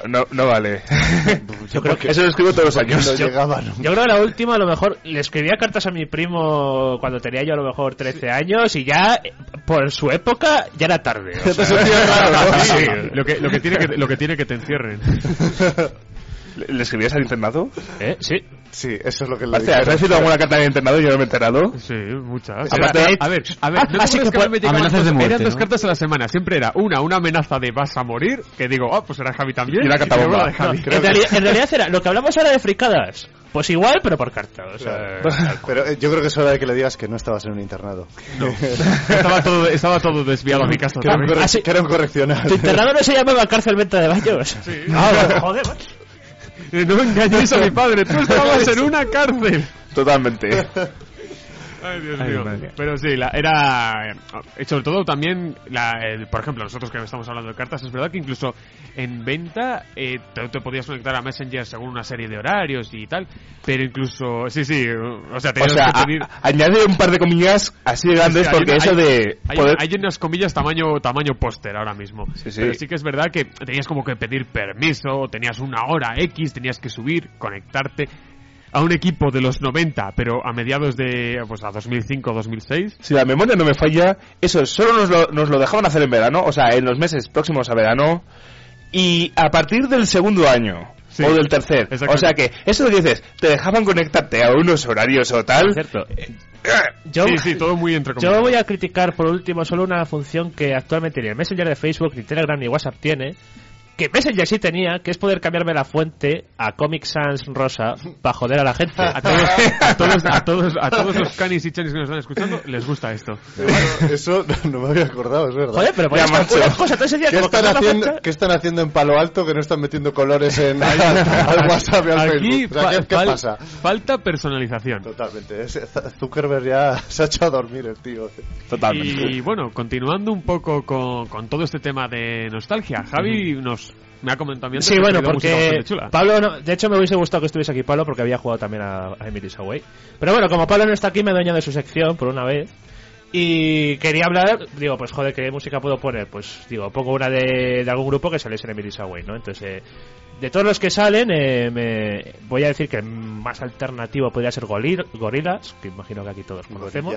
vale. Yo creo que eso lo escribo todos los años. No llegaba, yo creo que la última, a lo mejor, le escribía cartas a mi primo cuando tenía yo a lo mejor 13 años y ya, por su época, ya era tarde. O sea, sí, lo que tiene que te encierren. ¿Le escribías al internado? Sí. Sí, eso es lo que le digo. ¿Has recibido alguna carta de internado? Yo no me he enterado. Sí, muchas. A ver. No así que me amenazas de muerte. Eran dos cartas a la semana. Siempre era una amenaza de vas a morir, que digo, pues era Javi también. Y la carta bomba. En realidad era lo que hablamos ahora de fricadas. Pues igual, pero por carta. O sea, claro. Pero yo creo que es hora de que le digas que no estabas en un internado. No. estaba todo desviado a mi casa. Que era un correccional. Tu internado no se llamaba cárcel venta de baños. Sí. Joder, no engañéis a mi padre, tú estabas en una cárcel. Totalmente. Ay, Dios mío. Pero sí, era... Sobre todo también, por ejemplo, nosotros que estamos hablando de cartas, es verdad que incluso en venta te podías conectar a Messenger según una serie de horarios y tal, pero incluso... Sí, o sea, tenías que pedir... Añade un par de comillas así de grandes, porque eso de... Hay unas comillas tamaño póster ahora mismo. Sí. Pero sí que es verdad que tenías como que pedir permiso, tenías una hora X, tenías que subir, conectarte... a un equipo de los 90, pero a mediados de, pues a 2005, 2006. Si la memoria no me falla, eso solo nos lo dejaban hacer en verano, o sea, en los meses próximos a verano, y a partir del segundo año, sí, o del tercer. O sea que, eso que dices, te dejaban conectarte a unos horarios o tal... Es cierto. Sí, todo muy entrecomillado. Yo voy a criticar, por último, solo una función que actualmente ni el Messenger de Facebook, ni Telegram, ni WhatsApp tiene... Que Messenger sí tenía, que es poder cambiarme la fuente a Comic Sans Rosa para joder a la gente. A todos los canis y chanis que nos están escuchando les gusta esto. Bueno, eso no me había acordado, es verdad. Joder, pero pues una cosa, todo ese día ¿Qué están haciendo en Palo Alto que no están metiendo colores en al WhatsApp y al Facebook? O sea, ¿qué pasa? Falta personalización. Totalmente. Zuckerberg ya se ha hecho a dormir el tío. Totalmente. Y bueno, continuando un poco con todo este tema de nostalgia, Javi me ha comentado bien. Sí, bueno, porque Pablo no, de hecho me hubiese gustado que estuviese aquí Pablo, porque había jugado también a Emily's Away. Pero bueno, como Pablo no está aquí, me dueño de su sección por una vez. Y quería hablar, digo, pues joder, ¿qué música puedo poner? Pues digo, pongo una de algún grupo que sale en Emily's Away, ¿no? Entonces, de todos los que salen, me voy a decir que más alternativo podría ser Gorillaz, que imagino que aquí todos conocemos.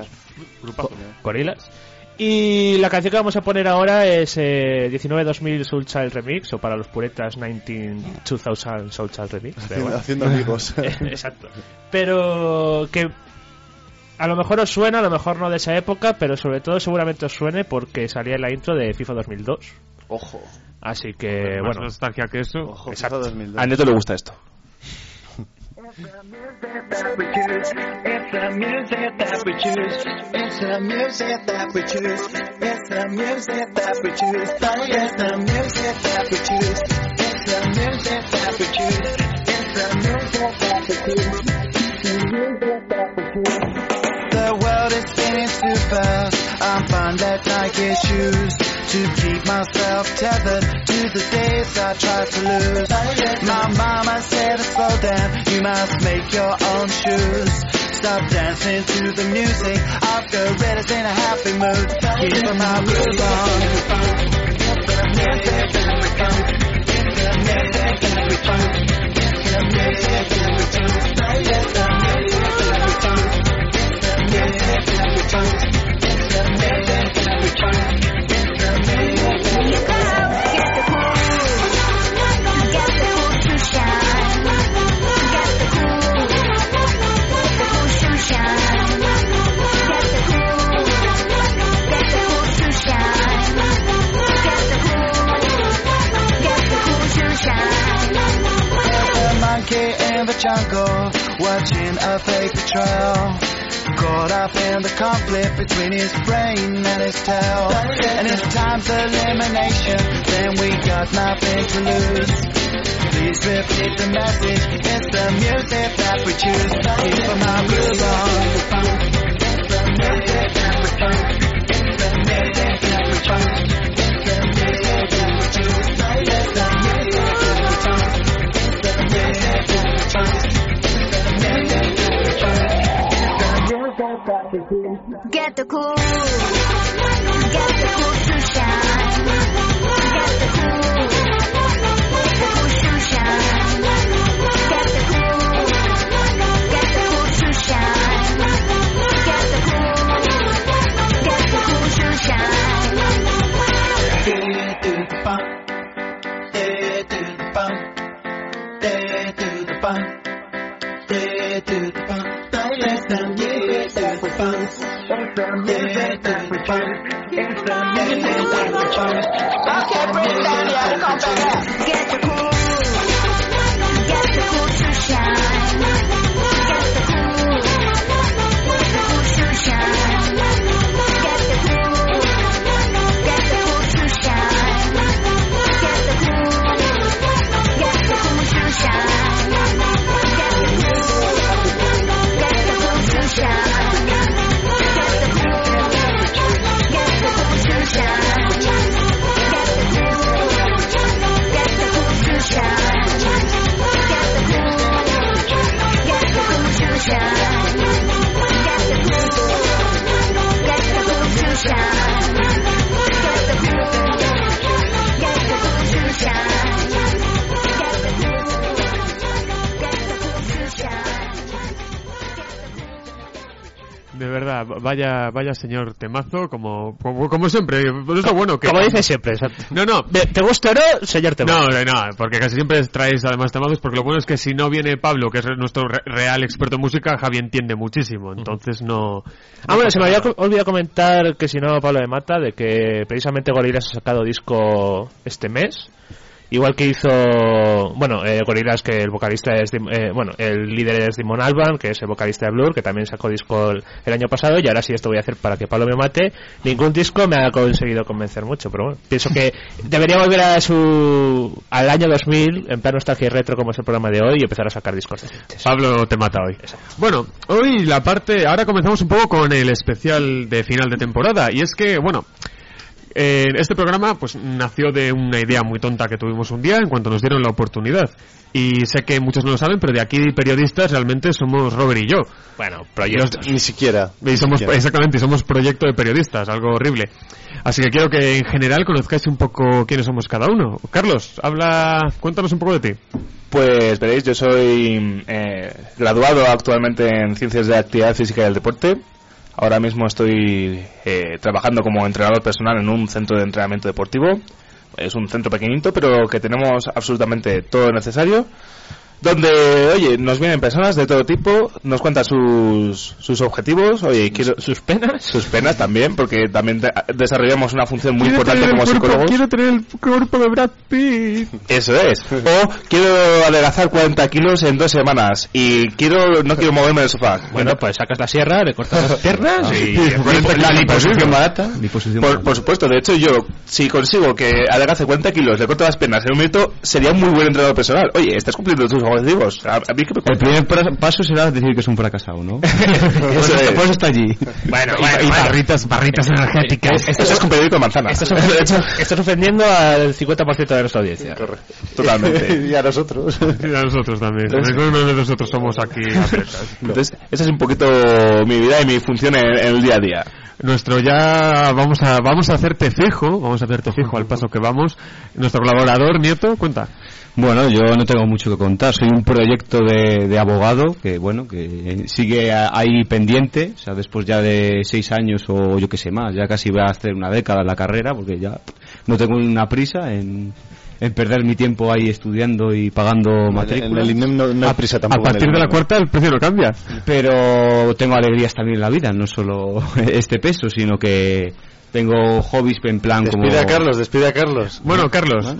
Gorillaz. Y la canción que vamos a poner ahora es 19-2000 Soul Child Remix, o para los puretas 19-2000 Soul Child Remix. Haciendo amigos. Exacto. Pero que a lo mejor os suena, a lo mejor no de esa época, pero sobre todo seguramente os suene porque salía en la intro de FIFA 2002. Ojo. Así que, pero bueno. Más nostalgia que eso. Ojo, exacto. FIFA 2002. A Neto le gusta esto. The world is spinning too fast. I'm fine that Nike shoes to keep myself tethered to the days I tried to lose. My mama said to slow down, you must make your own shoes. Stop dancing to the music, I've got Reddit's in a happy mood. Keep my groove on. When you go, get the cool. Get the cool to shine. Get the cool. Get the cool to shine. Get the cool. Get go, watching a fake betrayal, caught up in the conflict between his brain and his tail. And if time's elimination, then we got nothing to lose. Please repeat the message, it's the music that we choose. Keep my groove on. It's the music that we choose. It's the music that we choose. It's the music that we choose. It's the music that we choose. It's the music that we choose. It's the music that we choose. It's the music that we choose. Get the cool. Get the cool to shine. Get the cool. Get the cool, get the cool to shine. Get the cool to shine. Day to the pump, day to the pump, day to the pump. It's the music that we funk. It's the music that we funk. It's the music that we funk. Okay, bring down the other company. Get the cool. De verdad, vaya señor temazo, como siempre. Pero está bueno que... Como dices siempre, exacto. No. ¿Te gusta o no, señor temazo? No, porque casi siempre traéis además temazos, porque lo bueno es que si no viene Pablo, que es nuestro real experto en música, Javi entiende muchísimo, entonces no... Bueno, se me había olvidado comentar que si no, Pablo me mata, de que precisamente Gorillaz ha sacado disco este mes. Igual que hizo, Gorillaz, que el vocalista es, el líder es Damon Albarn, que es el vocalista de Blur, que también sacó disco el año pasado, y ahora sí, esto voy a hacer para que Pablo me mate. Ningún disco me ha conseguido convencer mucho, pero bueno, pienso que debería volver al año 2000, en plan nostalgia y retro, como es el programa de hoy, y empezar a sacar discos decentes. Pablo te mata hoy. Exacto. Bueno, hoy ahora comenzamos un poco con el especial de final de temporada, y es que, este programa pues nació de una idea muy tonta que tuvimos un día en cuanto nos dieron la oportunidad. Y sé que muchos no lo saben, pero de aquí periodistas realmente somos Robert y yo. Bueno, proyectos. Ni siquiera. Exactamente, y somos proyecto de periodistas, algo horrible. Así que quiero que en general conozcáis un poco quiénes somos cada uno. Carlos, cuéntanos un poco de ti. Pues veréis, yo soy graduado actualmente en Ciencias de la Actividad Física y del Deporte. Ahora mismo estoy trabajando como entrenador personal en un centro de entrenamiento deportivo. Es un centro pequeñito, pero que tenemos absolutamente todo lo necesario. Donde, nos vienen personas de todo tipo, nos cuentan sus objetivos. ¿Sus penas? Sus penas también, porque también desarrollamos una función muy importante como psicólogos. Quiero tener el cuerpo de Brad Pitt. Eso es. O quiero adelgazar 40 kilos en 2 semanas y no quiero moverme del sofá. Bueno, pues sacas la sierra, le cortas las piernas y... La liposucción barata. Por supuesto, de hecho yo, si consigo que adelgace 40 kilos, le corto las piernas en un minuto, sería un muy buen entrenador personal. Oye, estás cumpliendo tus objetivos. El primer paso será decir que es un fracasado, ¿no? Eso está allí. Bueno, barritas energéticas. Esto es con periódico de manzana. Estás ofendiendo al 50% de nuestra audiencia. Correcto. Totalmente. Y a nosotros. Y a nosotros también. Ninguno de nosotros somos aquí atletas. Entonces, esa es un poquito mi vida y mi función en el día a día. Nuestro ya vamos a hacerte fijo al paso que vamos. Nuestro colaborador Nieto, cuenta. Bueno, yo no tengo mucho que contar. Soy un proyecto de abogado que sigue ahí pendiente. O sea, después ya de 6 años o yo qué sé más, ya casi voy a hacer una década la carrera, porque ya no tengo una prisa en perder mi tiempo ahí estudiando y pagando matrícula. No hay prisa tampoco. A partir de la cuarta el precio no cambia. Pero tengo alegrías también en la vida, no solo este peso, sino que... Tengo hobbies en plan despide a Carlos. Bueno, Carlos,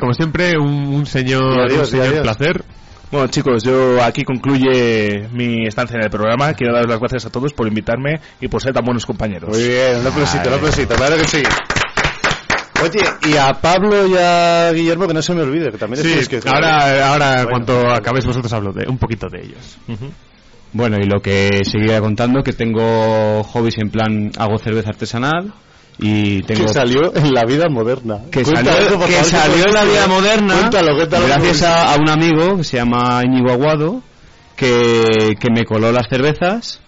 como siempre, un señor placer. Bueno, chicos, yo aquí concluye mi estancia en el programa. Quiero daros las gracias a todos por invitarme y por ser tan buenos compañeros. Muy bien, un aplausito, un aplausito, claro que sí. Oye, y a Pablo y a Guillermo, que no se me olvide, que también sí, que ahora bueno, cuando acabéis vosotros hablo de un poquito de ellos. Uh-huh. Bueno, y lo que seguía contando, que tengo hobbies en plan, hago cerveza artesanal y tengo... Que salió en la vida moderna. Cuéntalo. Gracias a un amigo que se llama Íñigo Aguado, que me coló las cervezas.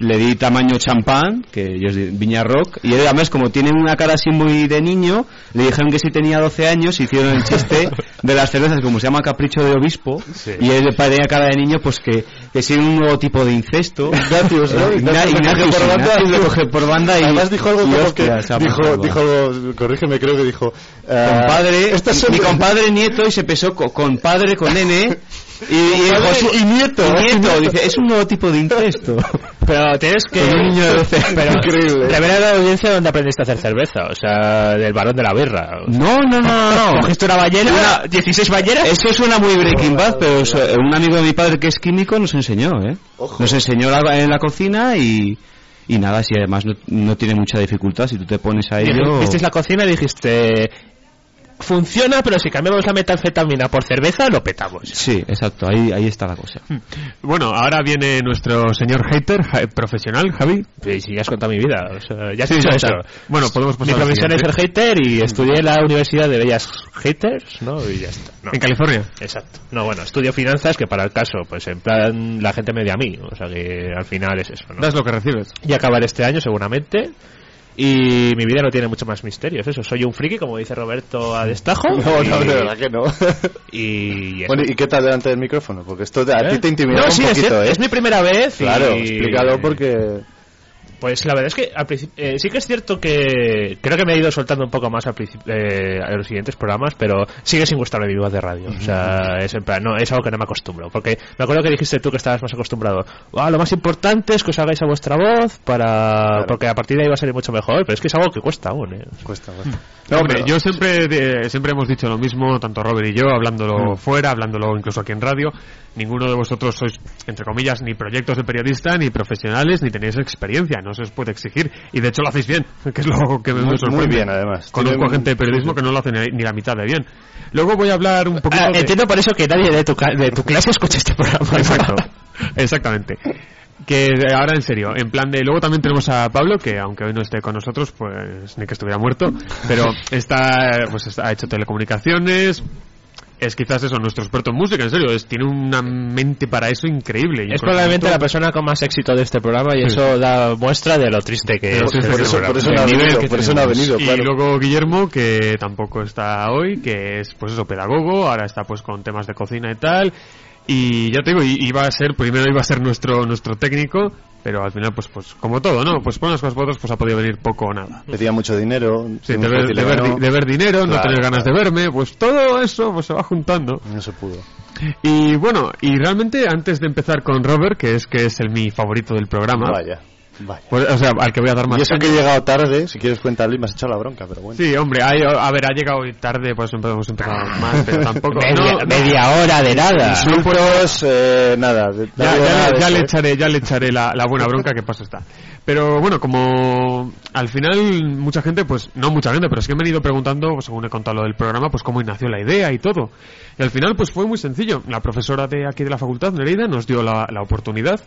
Le di tamaño champán, que yo es Viña Rock, y además, como tiene una cara así muy de niño, le dijeron que si tenía 12 años, hicieron el chiste de las cervezas, como se llama Capricho de Obispo, sí. Y él tenía cara de niño, pues que si un nuevo tipo de incesto. Ignatius, ¿no? Ignatius lo coge por banda y... Además dijo algo como dijo, corrígeme, creo que dijo... compadre, mi compadre nieto, y se pesó compadre con nene... Y nieto, dice, es un nuevo tipo de incesto. Pero tienes que... Un niño de 12. Increíble. Te verás la audiencia donde aprendiste a hacer cerveza, o sea, del varón de la birra. O sea. No. Cogiste una ballena, 16 balleras. Eso suena muy Breaking Bad, pero un amigo de mi padre que es químico nos enseñó, ¿eh? Ojo. Nos enseñó en la cocina y nada, si además no tiene mucha dificultad, si tú te pones a ello... Visteis la cocina y dijiste... Funciona, pero si cambiamos la metanfetamina por cerveza, lo petamos. Sí, exacto, ahí está la cosa. Bueno, ahora viene nuestro señor hater profesional, Javi. Sí, ya has contado mi vida, o sea, ya has hecho eso. Bueno, podemos pasar. Mi profesión es ser hater y estudié en la Universidad de Bellas Haters, ¿no? Y ya está. No. ¿En California? Exacto. No, bueno, estudio finanzas, que para el caso, pues en plan, la gente me ve a mí, o sea que al final es eso, ¿no? Das lo que recibes. Y acabaré este año, seguramente. Y mi vida no tiene mucho más misterios, eso. Soy un friki, como dice Roberto a destajo. No, de verdad que no. Y bueno, ¿y qué tal delante del micrófono? Porque esto a ti te intimida un poquito, ¿eh? Es mi primera vez. Claro, explícalo porque... Pues la verdad es que al sí que es cierto que creo que me he ido soltando un poco más a los siguientes programas, pero sigue sin gustarme mi voz de radio. O sea, es en plan, no, es algo que no me acostumbro. Porque me acuerdo que dijiste tú que estabas más acostumbrado. Lo más importante es que os hagáis a vuestra voz porque a partir de ahí va a salir mucho mejor. Pero es que es algo que cuesta aún, ¿eh? Cuesta. No, hombre, yo siempre hemos dicho lo mismo, tanto Robert y yo, hablándolo fuera, hablándolo incluso aquí en radio. Ninguno de vosotros sois, entre comillas, ni proyectos de periodista, ni profesionales, ni tenéis experiencia. No se os puede exigir, y de hecho lo hacéis bien, que es lo que me sorprende. Muy bien, además. Conozco gente de periodismo que no lo hace ni la mitad de bien. Luego voy a hablar un poquito Entiendo por eso que nadie de tu clase escucha este programa. Exacto, exactamente. Que ahora en serio, en plan de... Luego también tenemos a Pablo, que aunque hoy no esté con nosotros, pues ni que estuviera muerto, pero ha hecho telecomunicaciones... Es quizás eso, nuestro experto en música, en serio, tiene una mente para eso increíble. Es probablemente la persona con más éxito de este programa y eso da muestra de lo triste que es. Por eso no ha venido, claro. Y luego Guillermo, que tampoco está hoy, que es pues eso, pedagogo, ahora está pues con temas de cocina y tal. Y ya te digo, iba a ser nuestro técnico, pero al final pues como todo, ¿no? Pues por unas cosas por otras pues ha podido venir poco o nada. Pedía mucho dinero, sí, de ver dinero, claro, no tener ganas de verme, pues todo eso pues se va juntando. No se pudo. Y bueno, y realmente antes de empezar con Robert, que es el mi favorito del programa. Vaya. Pues, o sea, al que voy a dar más. Y eso que he llegado tarde, si quieres cuéntalo y me has echado la bronca, pero bueno. Sí, hombre, ha llegado tarde, pues hemos empezado más, pero tampoco. Media hora de nada. Insultos, nada. Ya le echaré la buena bronca que paso está. Pero bueno, como al final no mucha gente, pero es que me han ido preguntando, pues, según he contado lo del programa, pues cómo nació la idea y todo. Y al final pues fue muy sencillo. La profesora de aquí de la facultad, Nereida, nos dio la oportunidad.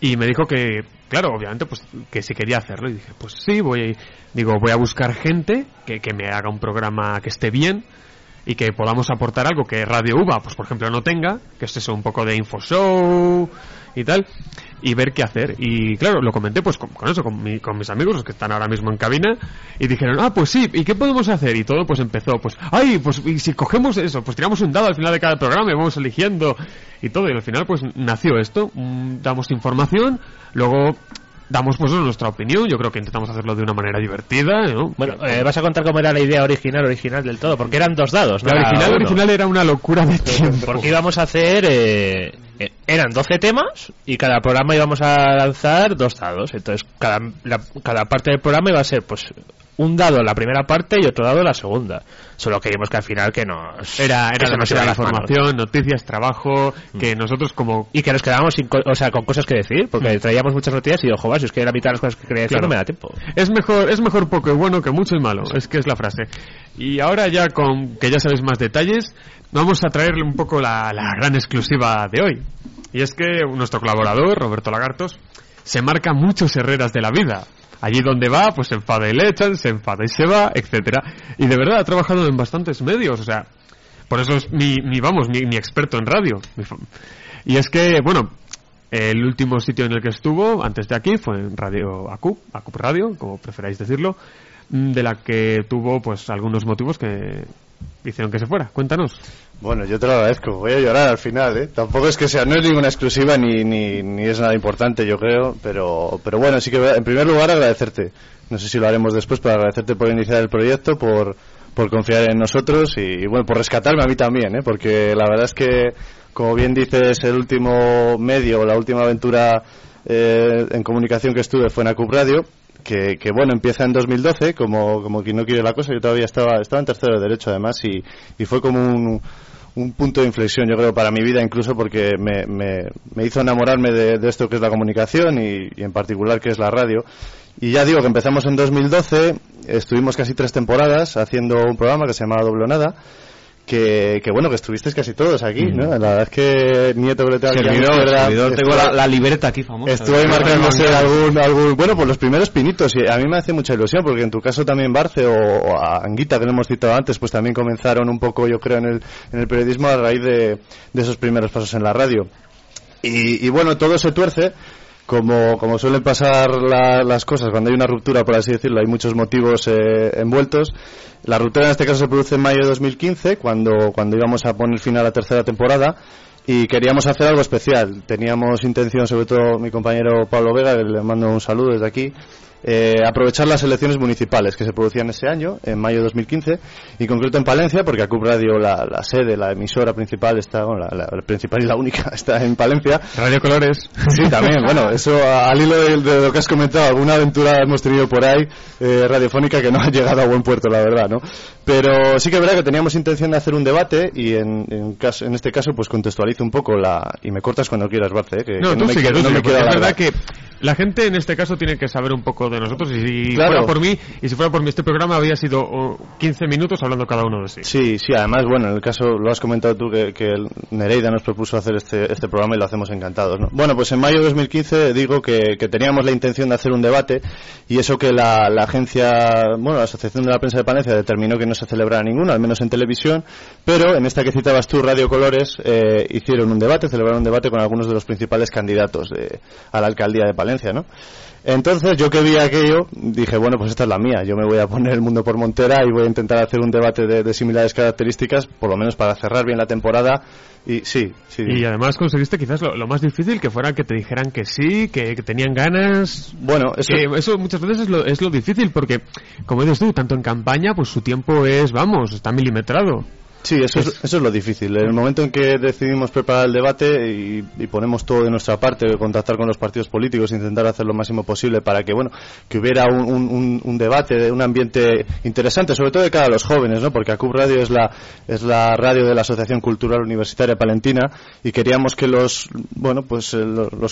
Y me dijo que, claro, obviamente, pues que si quería hacerlo. Y dije, pues sí, voy a buscar gente que me haga un programa que esté bien y que podamos aportar algo que Radio Uva, pues por ejemplo, no tenga, que es eso, un poco de infoshow y tal, y ver qué hacer. Y claro, lo comenté pues con mis amigos, los que están ahora mismo en cabina, y dijeron, pues sí, ¿y qué podemos hacer? Y todo pues empezó, y si cogemos eso, pues tiramos un dado al final de cada programa y vamos eligiendo y todo, y al final pues nació esto, damos información, luego... Damos pues nuestra opinión, yo creo que intentamos hacerlo de una manera divertida, ¿no? Bueno, vas a contar cómo era la idea original del todo, porque eran dos dados, ¿no? La original era una locura de tiempo. Porque íbamos a hacer... eran 12 temas y cada programa íbamos a lanzar dos dados. Entonces, cada parte del programa iba a ser, pues... un dado en la primera parte y otro dado en la segunda. Solo queríamos que al final que nos... Era demasiada la formación, noticias, trabajo, que nosotros como... Y que nos quedábamos sin con cosas que decir, porque traíamos muchas noticias y ojo, si es que la mitad de las cosas que quería decir no me da tiempo. Es mejor poco y bueno que mucho y malo, es que es la frase. Y ahora ya con que ya sabéis más detalles, vamos a traerle un poco la gran exclusiva de hoy. Y es que nuestro colaborador, Roberto Lagartos, se marca muchas herreras de la vida. Allí donde va, pues se enfada y le echan, se enfada y se va, etcétera. Y de verdad ha trabajado en bastantes medios, o sea, por eso es mi experto en radio. Y es que, bueno, el último sitio en el que estuvo, antes de aquí, fue en Radio ACUP Radio, como preferáis decirlo, de la que tuvo, pues, algunos motivos que hicieron que se fuera. Cuéntanos. Bueno, yo te lo agradezco. Voy a llorar al final, ¿eh? Tampoco es que sea, no es ninguna exclusiva ni es nada importante, yo creo, pero bueno, sí que en primer lugar agradecerte. No sé si lo haremos después, pero agradecerte por iniciar el proyecto, por confiar en nosotros y bueno, por rescatarme a mí también, ¿eh? Porque la verdad es que, como bien dices, el último medio, la última aventura en comunicación que estuve fue en ACUP Radio. Que bueno, empieza en 2012, como quien no quiere la cosa. Yo todavía estaba en tercero de Derecho, además, y fue como un punto de inflexión, yo creo, para mi vida, incluso porque me hizo enamorarme de esto que es la comunicación y en particular que es la radio. Y ya digo que empezamos en 2012, estuvimos casi 3 temporadas haciendo un programa que se llamaba Doble o Nada, que bueno, que estuvisteis casi todos aquí, ¿no? La verdad es que Nieto Breta tengo la libreta aquí famosa. Estuve marcándose algún bueno, pues los primeros pinitos, y a mí me hace mucha ilusión porque en tu caso también Barce o a Anguita, que lo hemos citado antes, pues también comenzaron un poco, yo creo, en el periodismo a raíz de esos primeros pasos en la radio. Y bueno, todo se tuerce. Como suelen pasar las cosas, cuando hay una ruptura, por así decirlo, hay muchos motivos envueltos. La ruptura en este caso se produce en mayo de 2015, cuando íbamos a poner fin a la tercera temporada, y queríamos hacer algo especial. Teníamos intención, sobre todo mi compañero Pablo Vega, que le mando un saludo desde aquí, aprovechar las elecciones municipales que se producían ese año, en mayo de 2015, y en concreto en Palencia, porque ACUP Radio, la sede, la emisora principal está, bueno, la principal y la única está en Palencia. Radio Colores. Sí, también, bueno, eso al hilo de lo que has comentado, alguna aventura hemos tenido por ahí, radiofónica, que no ha llegado a buen puerto, la verdad, ¿no? Pero sí que es verdad que teníamos intención de hacer un debate, y en este caso, pues contextualizo un poco y me cortas cuando quieras, Barce, que no, tú sigue, no me queda la verdad que la gente en este caso tiene que saber un poco de nosotros, y si fuera por mí, este programa había sido 15 minutos hablando cada uno de sí. Sí, además, bueno, en el caso, lo has comentado tú, que Nereida nos propuso hacer este programa y lo hacemos encantados, ¿no? Bueno, pues en mayo de 2015 digo que teníamos la intención de hacer un debate, y eso que la agencia, bueno, la Asociación de la Prensa de Palencia determinó que no se celebrara ninguna, al menos en televisión, pero en esta que citabas tú, Radio Colores, hicieron un debate, celebraron un debate con algunos de los principales candidatos a la alcaldía de Palencia, ¿no? Entonces, yo que vi aquello, dije, bueno, pues esta es la mía, yo me voy a poner el mundo por montera y voy a intentar hacer un debate de similares características, por lo menos para cerrar bien la temporada, y sí. Y además conseguiste quizás lo más difícil, que fuera que te dijeran que sí, que tenían ganas. Bueno, eso muchas veces es lo difícil, porque, como dices tú, tanto en campaña, pues su tiempo está milimetrado. Sí, eso es lo difícil. En el momento en que decidimos preparar el debate y ponemos todo de nuestra parte, contactar con los partidos políticos, intentar hacer lo máximo posible para que, bueno, que hubiera un debate, un ambiente interesante, sobre todo de cara a los jóvenes, ¿no? Porque ACUP Radio es la radio de la Asociación Cultural Universitaria Palentina, y queríamos que los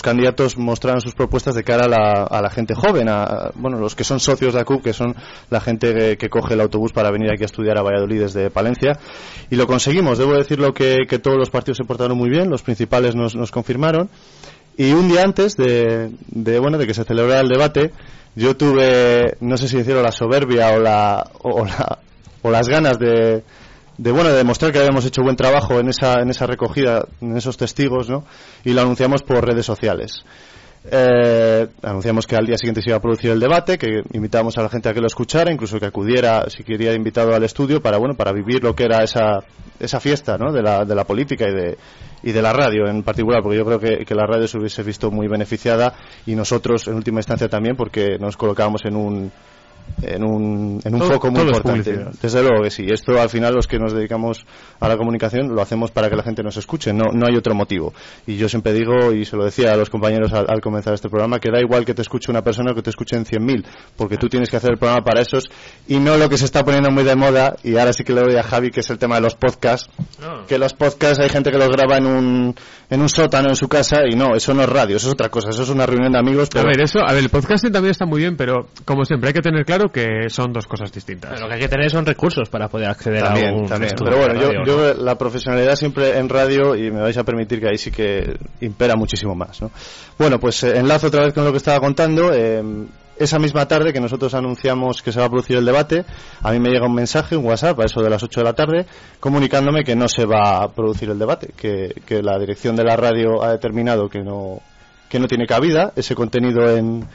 candidatos mostraran sus propuestas de cara a la gente joven, los que son socios de ACUP, que son la gente que coge el autobús para venir aquí a estudiar a Valladolid desde Palencia. Y lo conseguimos, debo decirlo que todos los partidos se portaron muy bien, los principales nos confirmaron. Y un día antes de que se celebrara el debate, yo tuve, no sé si decirlo, la soberbia o las ganas de demostrar que habíamos hecho buen trabajo en esa recogida, en esos testigos, ¿no? Y lo anunciamos por redes sociales. Anunciamos que al día siguiente se iba a producir el debate, que invitábamos a la gente a que lo escuchara, incluso que acudiera, si quería, invitado al estudio para vivir lo que era esa fiesta, ¿no? de la política y de la radio en particular, porque yo creo que la radio se hubiese visto muy beneficiada, y nosotros en última instancia también, porque nos colocábamos en un en un todo, foco muy importante. Desde luego que sí. Esto al final los que nos dedicamos a la comunicación lo hacemos para que la gente nos escuche, no hay otro motivo. Y yo siempre digo, y se lo decía a los compañeros al comenzar este programa, que da igual que te escuche una persona o que te escuchen 100.000, porque tú tienes que hacer el programa para esos y no lo que se está poniendo muy de moda. Y ahora sí que le doy a Javi, que es el tema de los podcasts, que los podcasts hay gente que los graba en un sótano en su casa, y no, eso no es radio, eso es otra cosa, eso es una reunión de amigos. Pero... el podcasting también está muy bien, pero como siempre hay que tener claro que son dos cosas distintas. Pero lo que hay que tener son recursos para poder acceder también, a un estudio. Pero bueno, radio, yo la profesionalidad siempre en radio, y me vais a permitir que ahí sí que impera muchísimo más, ¿no? Bueno, pues enlazo otra vez con lo que estaba contando. Esa misma tarde que nosotros anunciamos que se va a producir el debate, a mí me llega un mensaje, un WhatsApp, a eso de las 8 de la tarde, comunicándome que no se va a producir el debate, que la dirección de la radio ha determinado que no tiene cabida ese contenido en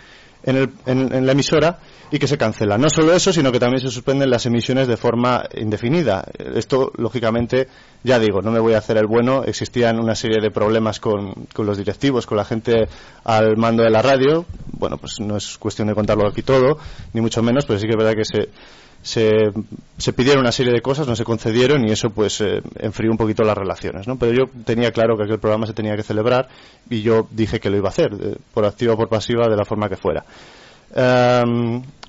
la emisora, y que se cancela. No solo eso, sino que también se suspenden las emisiones de forma indefinida. Esto, lógicamente, ya digo, no me voy a hacer el bueno, existían una serie de problemas con los directivos, con la gente al mando de la radio. Bueno, pues no es cuestión de contarlo aquí todo, ni mucho menos, pero sí que es verdad que se pidieron una serie de cosas, no se concedieron, y eso pues enfrió un poquito las relaciones, ¿no? Pero yo tenía claro que aquel programa se tenía que celebrar, y yo dije que lo iba a hacer, por activa o por pasiva, de la forma que fuera.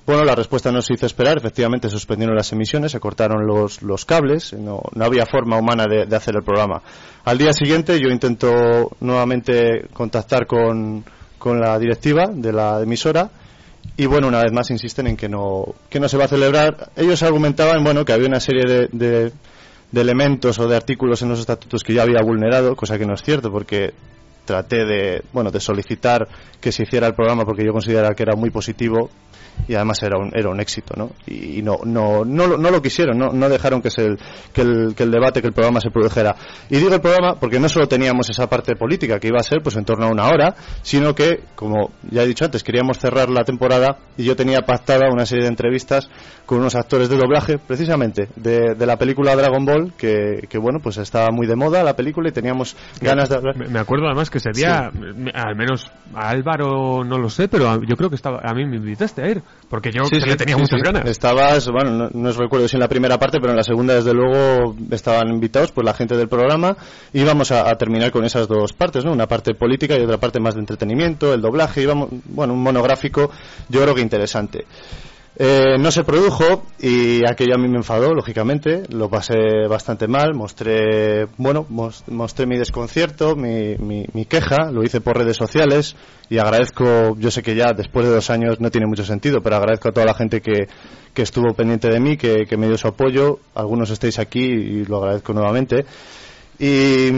Bueno, la respuesta no se hizo esperar, efectivamente suspendieron las emisiones, se cortaron los cables, no había forma humana de hacer el programa. Al día siguiente yo intento nuevamente contactar con la directiva de la emisora, y bueno, una vez más insisten en que no se va a celebrar. Ellos argumentaban, bueno, que había una serie de elementos o de artículos en los estatutos que ya había vulnerado, cosa que no es cierto, porque traté de solicitar que se hiciera el programa, porque yo consideraba que era muy positivo y además era un éxito, ¿no? Y no lo quisieron, no dejaron que el debate, que el programa se produjera. Y digo el programa porque no solo teníamos esa parte política que iba a ser pues en torno a una hora, sino que, como ya he dicho antes, queríamos cerrar la temporada, y yo tenía pactada una serie de entrevistas con unos actores de doblaje, precisamente de la película Dragon Ball, que bueno, pues estaba muy de moda la película, y teníamos ganas de hablar. Me acuerdo además que ese día, sí, al menos a Álvaro no lo sé, pero yo creo que estaba, a mí me invitaste a ir, porque yo le tenía muchas ganas. Estabas, bueno, no os recuerdo si en la primera parte, pero en la segunda desde luego estaban invitados pues la gente del programa, y íbamos a terminar con esas dos partes, ¿no? Una parte política y otra parte más de entretenimiento, el doblaje, íbamos, bueno, un monográfico yo creo que interesante. No se produjo, y aquello a mí me enfadó, lógicamente, lo pasé bastante mal, mostré mi desconcierto, mi queja, lo hice por redes sociales, y agradezco, yo sé que ya después de 2 años no tiene mucho sentido, pero agradezco a toda la gente que estuvo pendiente de mí, que me dio su apoyo, algunos estáis aquí y lo agradezco nuevamente. Y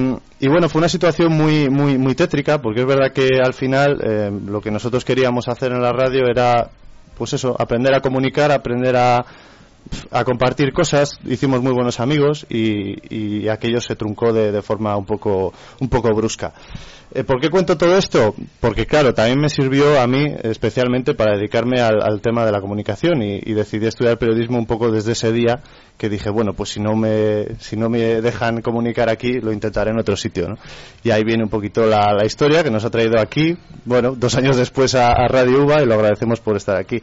bueno, fue una situación muy muy muy tétrica, porque es verdad que al final lo que nosotros queríamos hacer en la radio era... pues eso, aprender a comunicar, aprender a compartir cosas. Hicimos muy buenos amigos y aquello se truncó de forma un poco brusca. ¿Por qué cuento todo esto? Porque claro, también me sirvió a mí especialmente para dedicarme al tema de la comunicación, y decidí estudiar periodismo un poco desde ese día, que dije, bueno, pues si no me dejan comunicar aquí, lo intentaré en otro sitio, ¿no? Y ahí viene un poquito la historia que nos ha traído aquí, bueno, 2 años después a Radio Uva, y lo agradecemos por estar aquí.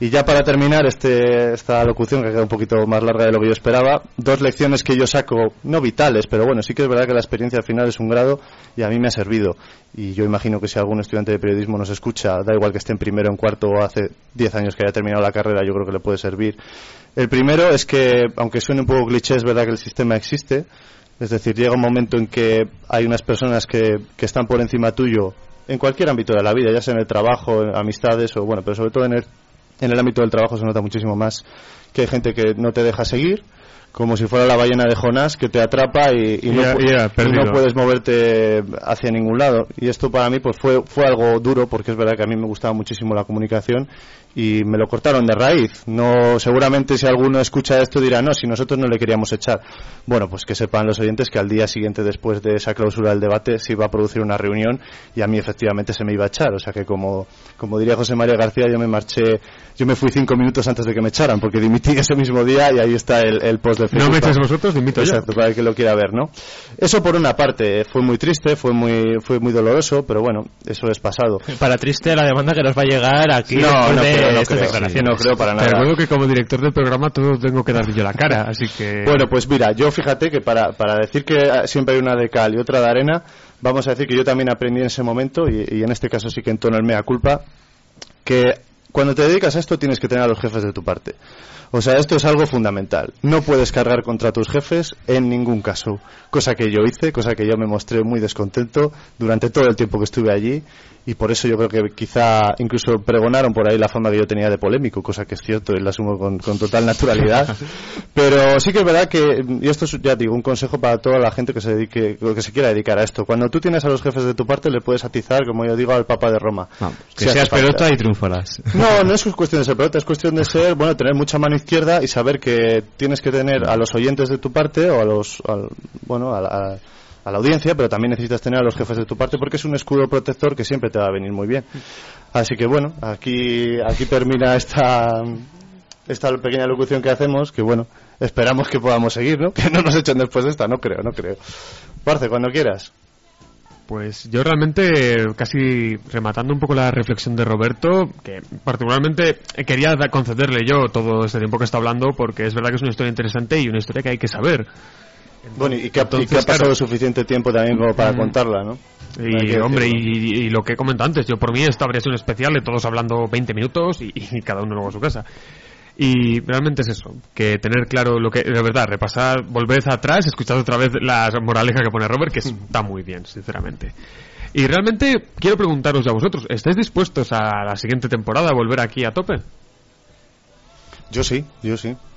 Y ya para terminar esta locución, que ha quedado un poquito más larga de lo que yo esperaba, 2 lecciones que yo saco, no vitales, pero bueno, sí que es verdad que la experiencia al final es un grado, y a mí me ha servido. Y yo imagino que si algún estudiante de periodismo nos escucha, da igual que esté en primero, en cuarto o hace 10 años que haya terminado la carrera, yo creo que le puede servir. El primero es que, aunque suene un poco cliché, es verdad que el sistema existe. Es decir, llega un momento en que hay unas personas que están por encima tuyo en cualquier ámbito de la vida, ya sea en el trabajo, en amistades o bueno, pero sobre todo en el ámbito del trabajo se nota muchísimo más, que hay gente que no te deja seguir, como si fuera la ballena de Jonás, que te atrapa y no puedes moverte hacia ningún lado. Y esto para mí pues fue algo duro, porque es verdad que a mí me gustaba muchísimo la comunicación y me lo cortaron de raíz. No, seguramente si alguno escucha esto dirá, no, si nosotros no le queríamos echar. Bueno, pues que sepan los oyentes que al día siguiente, después de esa clausura del debate, se iba a producir una reunión y a mí efectivamente se me iba a echar. O sea que como diría José María García, yo me fui 5 minutos antes de que me echaran, porque dimití ese mismo día, y ahí está el post del Facebook. No me echáis vosotros, te invito. Exacto, para el que lo quiera ver, ¿no? Eso por una parte, fue muy triste, fue muy doloroso, pero bueno, eso es pasado. Para triste la demanda que nos va a llegar aquí no creo para nada. Te recuerdo que como director del programa todo tengo que dar yo la cara, así que... Bueno, pues mira, yo fíjate que para decir que siempre hay una de cal y otra de arena, vamos a decir que yo también aprendí en ese momento, y en este caso sí que entono el mea culpa, que cuando te dedicas a esto tienes que tener a los jefes de tu parte. O sea, esto es algo fundamental. No puedes cargar contra tus jefes en ningún caso. Cosa que yo hice, cosa que yo me mostré muy descontento durante todo el tiempo que estuve allí, y por eso yo creo que quizá incluso pregonaron por ahí la fama que yo tenía de polémico, cosa que es cierto y la asumo con total naturalidad. Pero sí que es verdad que, y esto es, ya digo, un consejo para toda la gente que se dedique, que se quiera dedicar a esto. Cuando tú tienes a los jefes de tu parte, le puedes atizar, como yo digo, al Papa de Roma. No, que seas pelota y triunfarás. No es cuestión de ser pelota, es cuestión de ser, bueno, tener mucha mano izquierda y saber que tienes que tener a los oyentes de tu parte o a la audiencia, pero también necesitas tener a los jefes de tu parte porque es un escudo protector que siempre te va a venir muy bien. Así que bueno, aquí termina esta pequeña locución que hacemos, que bueno, esperamos que podamos seguir, ¿no? Que no nos echen después de esta, no creo. Parce, cuando quieras. Pues yo realmente, casi rematando un poco la reflexión de Roberto, que particularmente quería concederle yo todo este tiempo que está hablando, porque es verdad que es una historia interesante y una historia que hay que saber. Bueno, y que ha pasado suficiente tiempo también como para contarla, ¿no? Y hombre, y lo que he comentado antes, yo por mí esta habría sido un especial de todos hablando 20 minutos y cada uno luego a su casa. Y realmente es eso, que tener claro lo que... De verdad, repasar, volver atrás, escuchar otra vez la moraleja que pone Robert, que está muy bien, sinceramente. Y realmente quiero preguntaros a vosotros, ¿estáis dispuestos a la siguiente temporada a volver aquí a tope? Yo sí.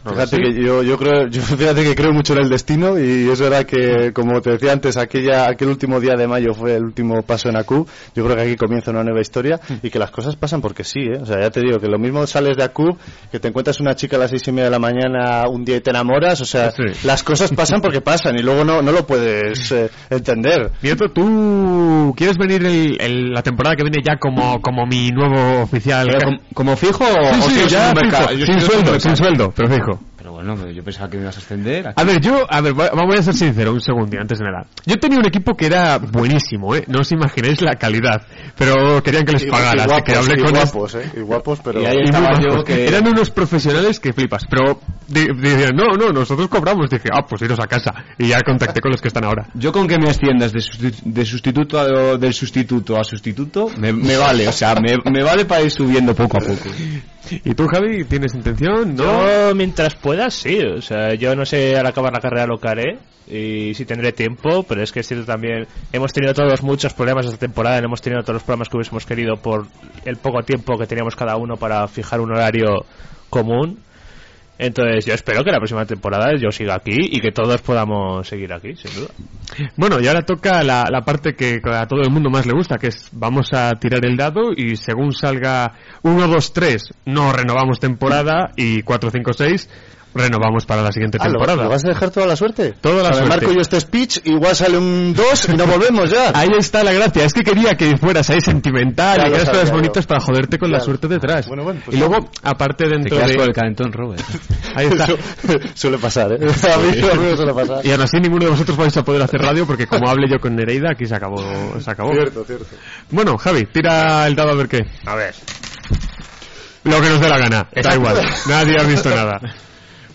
Fíjate que creo mucho en el destino, y es verdad que, como te decía antes, aquel último día de mayo fue el último paso en ACU. Yo creo que aquí comienza una nueva historia y que las cosas pasan porque sí, ¿eh? O sea, ya te digo que lo mismo sales de ACU, que te encuentras una chica a las 6:30 de la mañana un día y te enamoras, o sea, sí. Las cosas pasan porque pasan y luego no lo puedes entender. Nieto, ¿tú quieres venir la temporada que viene ya como mi nuevo oficial? ¿Como fijo o sí, ya fijo? Sin sueldo, pero fijo. Pero bueno, yo pensaba que me ibas a ascender aquí. A ver, voy a ser sincero un segundo antes de nada. Yo tenía un equipo que era buenísimo, ¿eh? No os imagináis la calidad, pero querían que les pagara. Eran unos profesionales que flipas, pero decían, no, nosotros cobramos. Dije, pues iros a casa, y ya contacté con los que están ahora. Yo con que me asciendas del sustituto a sustituto, me vale, o sea, me vale para ir subiendo poco a poco. ¿Y tú, Javi, tienes intención? ¿No? Yo, mientras pueda, sí. O sea, yo no sé, al acabar la carrera lo que haré, y si tendré tiempo, pero es que es cierto también. Hemos tenido todos muchos problemas esta temporada, no hemos tenido todos los programas que hubiésemos querido por el poco tiempo que teníamos cada uno para fijar un horario común. Entonces yo espero que la próxima temporada yo siga aquí y que todos podamos seguir aquí, sin duda. Bueno, y ahora toca la parte que a todo el mundo más le gusta, que es vamos a tirar el dado y según salga 1, 2, 3, no renovamos temporada, y 4, 5, 6... renovamos para la siguiente temporada. ¿Lo vas a dejar toda la suerte? Toda la suerte. Marco yo este speech, igual sale un 2 y no volvemos ya. Ahí está la gracia. Es que quería que fueras ahí sentimental y hagas cosas bonitas para joderte con la suerte detrás. Bueno, pues y luego, aparte dentro de... Te quedas con el calentón, Robert. Ahí está. Suele pasar, ¿eh? A mí suele pasar. Y aún así ninguno de vosotros vais a poder hacer radio porque como hable yo con Nereida, aquí se acabó. Cierto. Bueno, Javi, tira el dado a ver qué. A ver. Lo que nos dé la gana. Da igual. Nadie ha visto nada.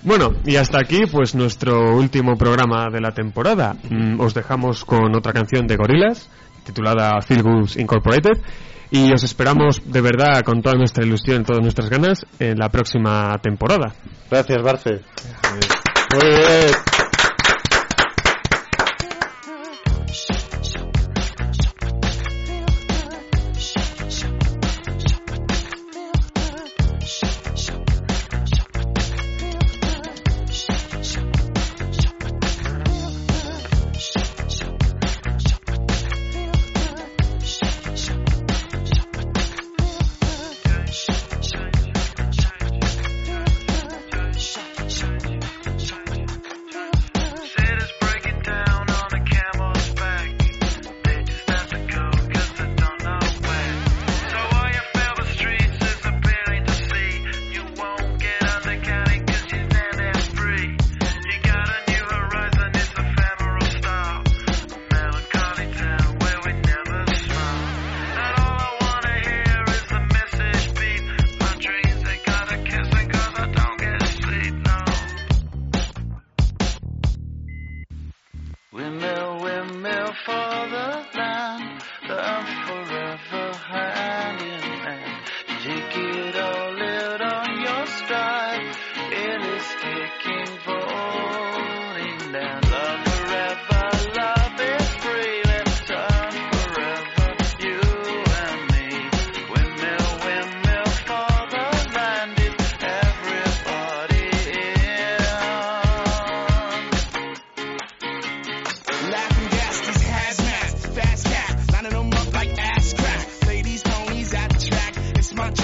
Bueno, y hasta aquí pues nuestro último programa de la temporada. Os dejamos con otra canción de Gorillaz, titulada Feel Good Incorporated, y os esperamos de verdad con toda nuestra ilusión, todas nuestras ganas, en la próxima temporada. Gracias, Barce. Muy bien.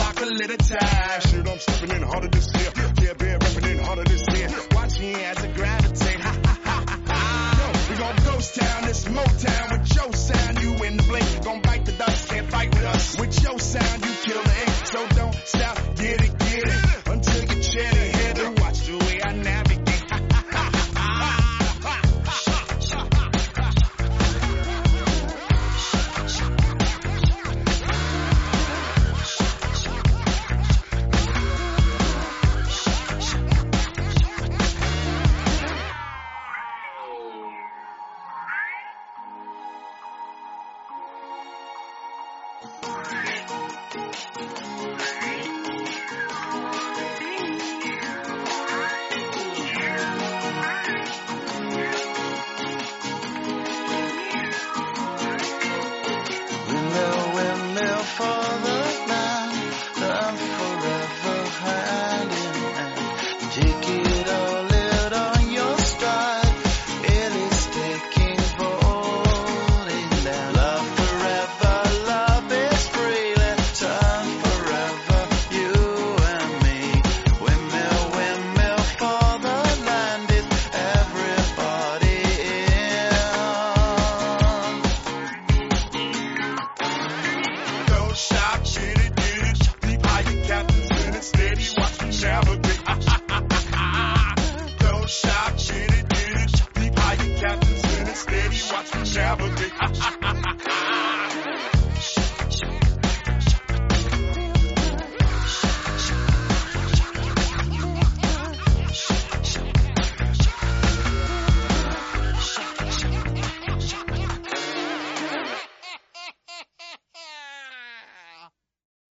block a little time. Shit, I'm stepping in harder this year. Yeah, been ripping in harder this year. Watch me as I gravitate. Ha ha ha ha ha. Yo, we gon' ghost town, this Motown with your sound. You in the blink, gon' bite the dust, can't fight with us. With your sound, you kill.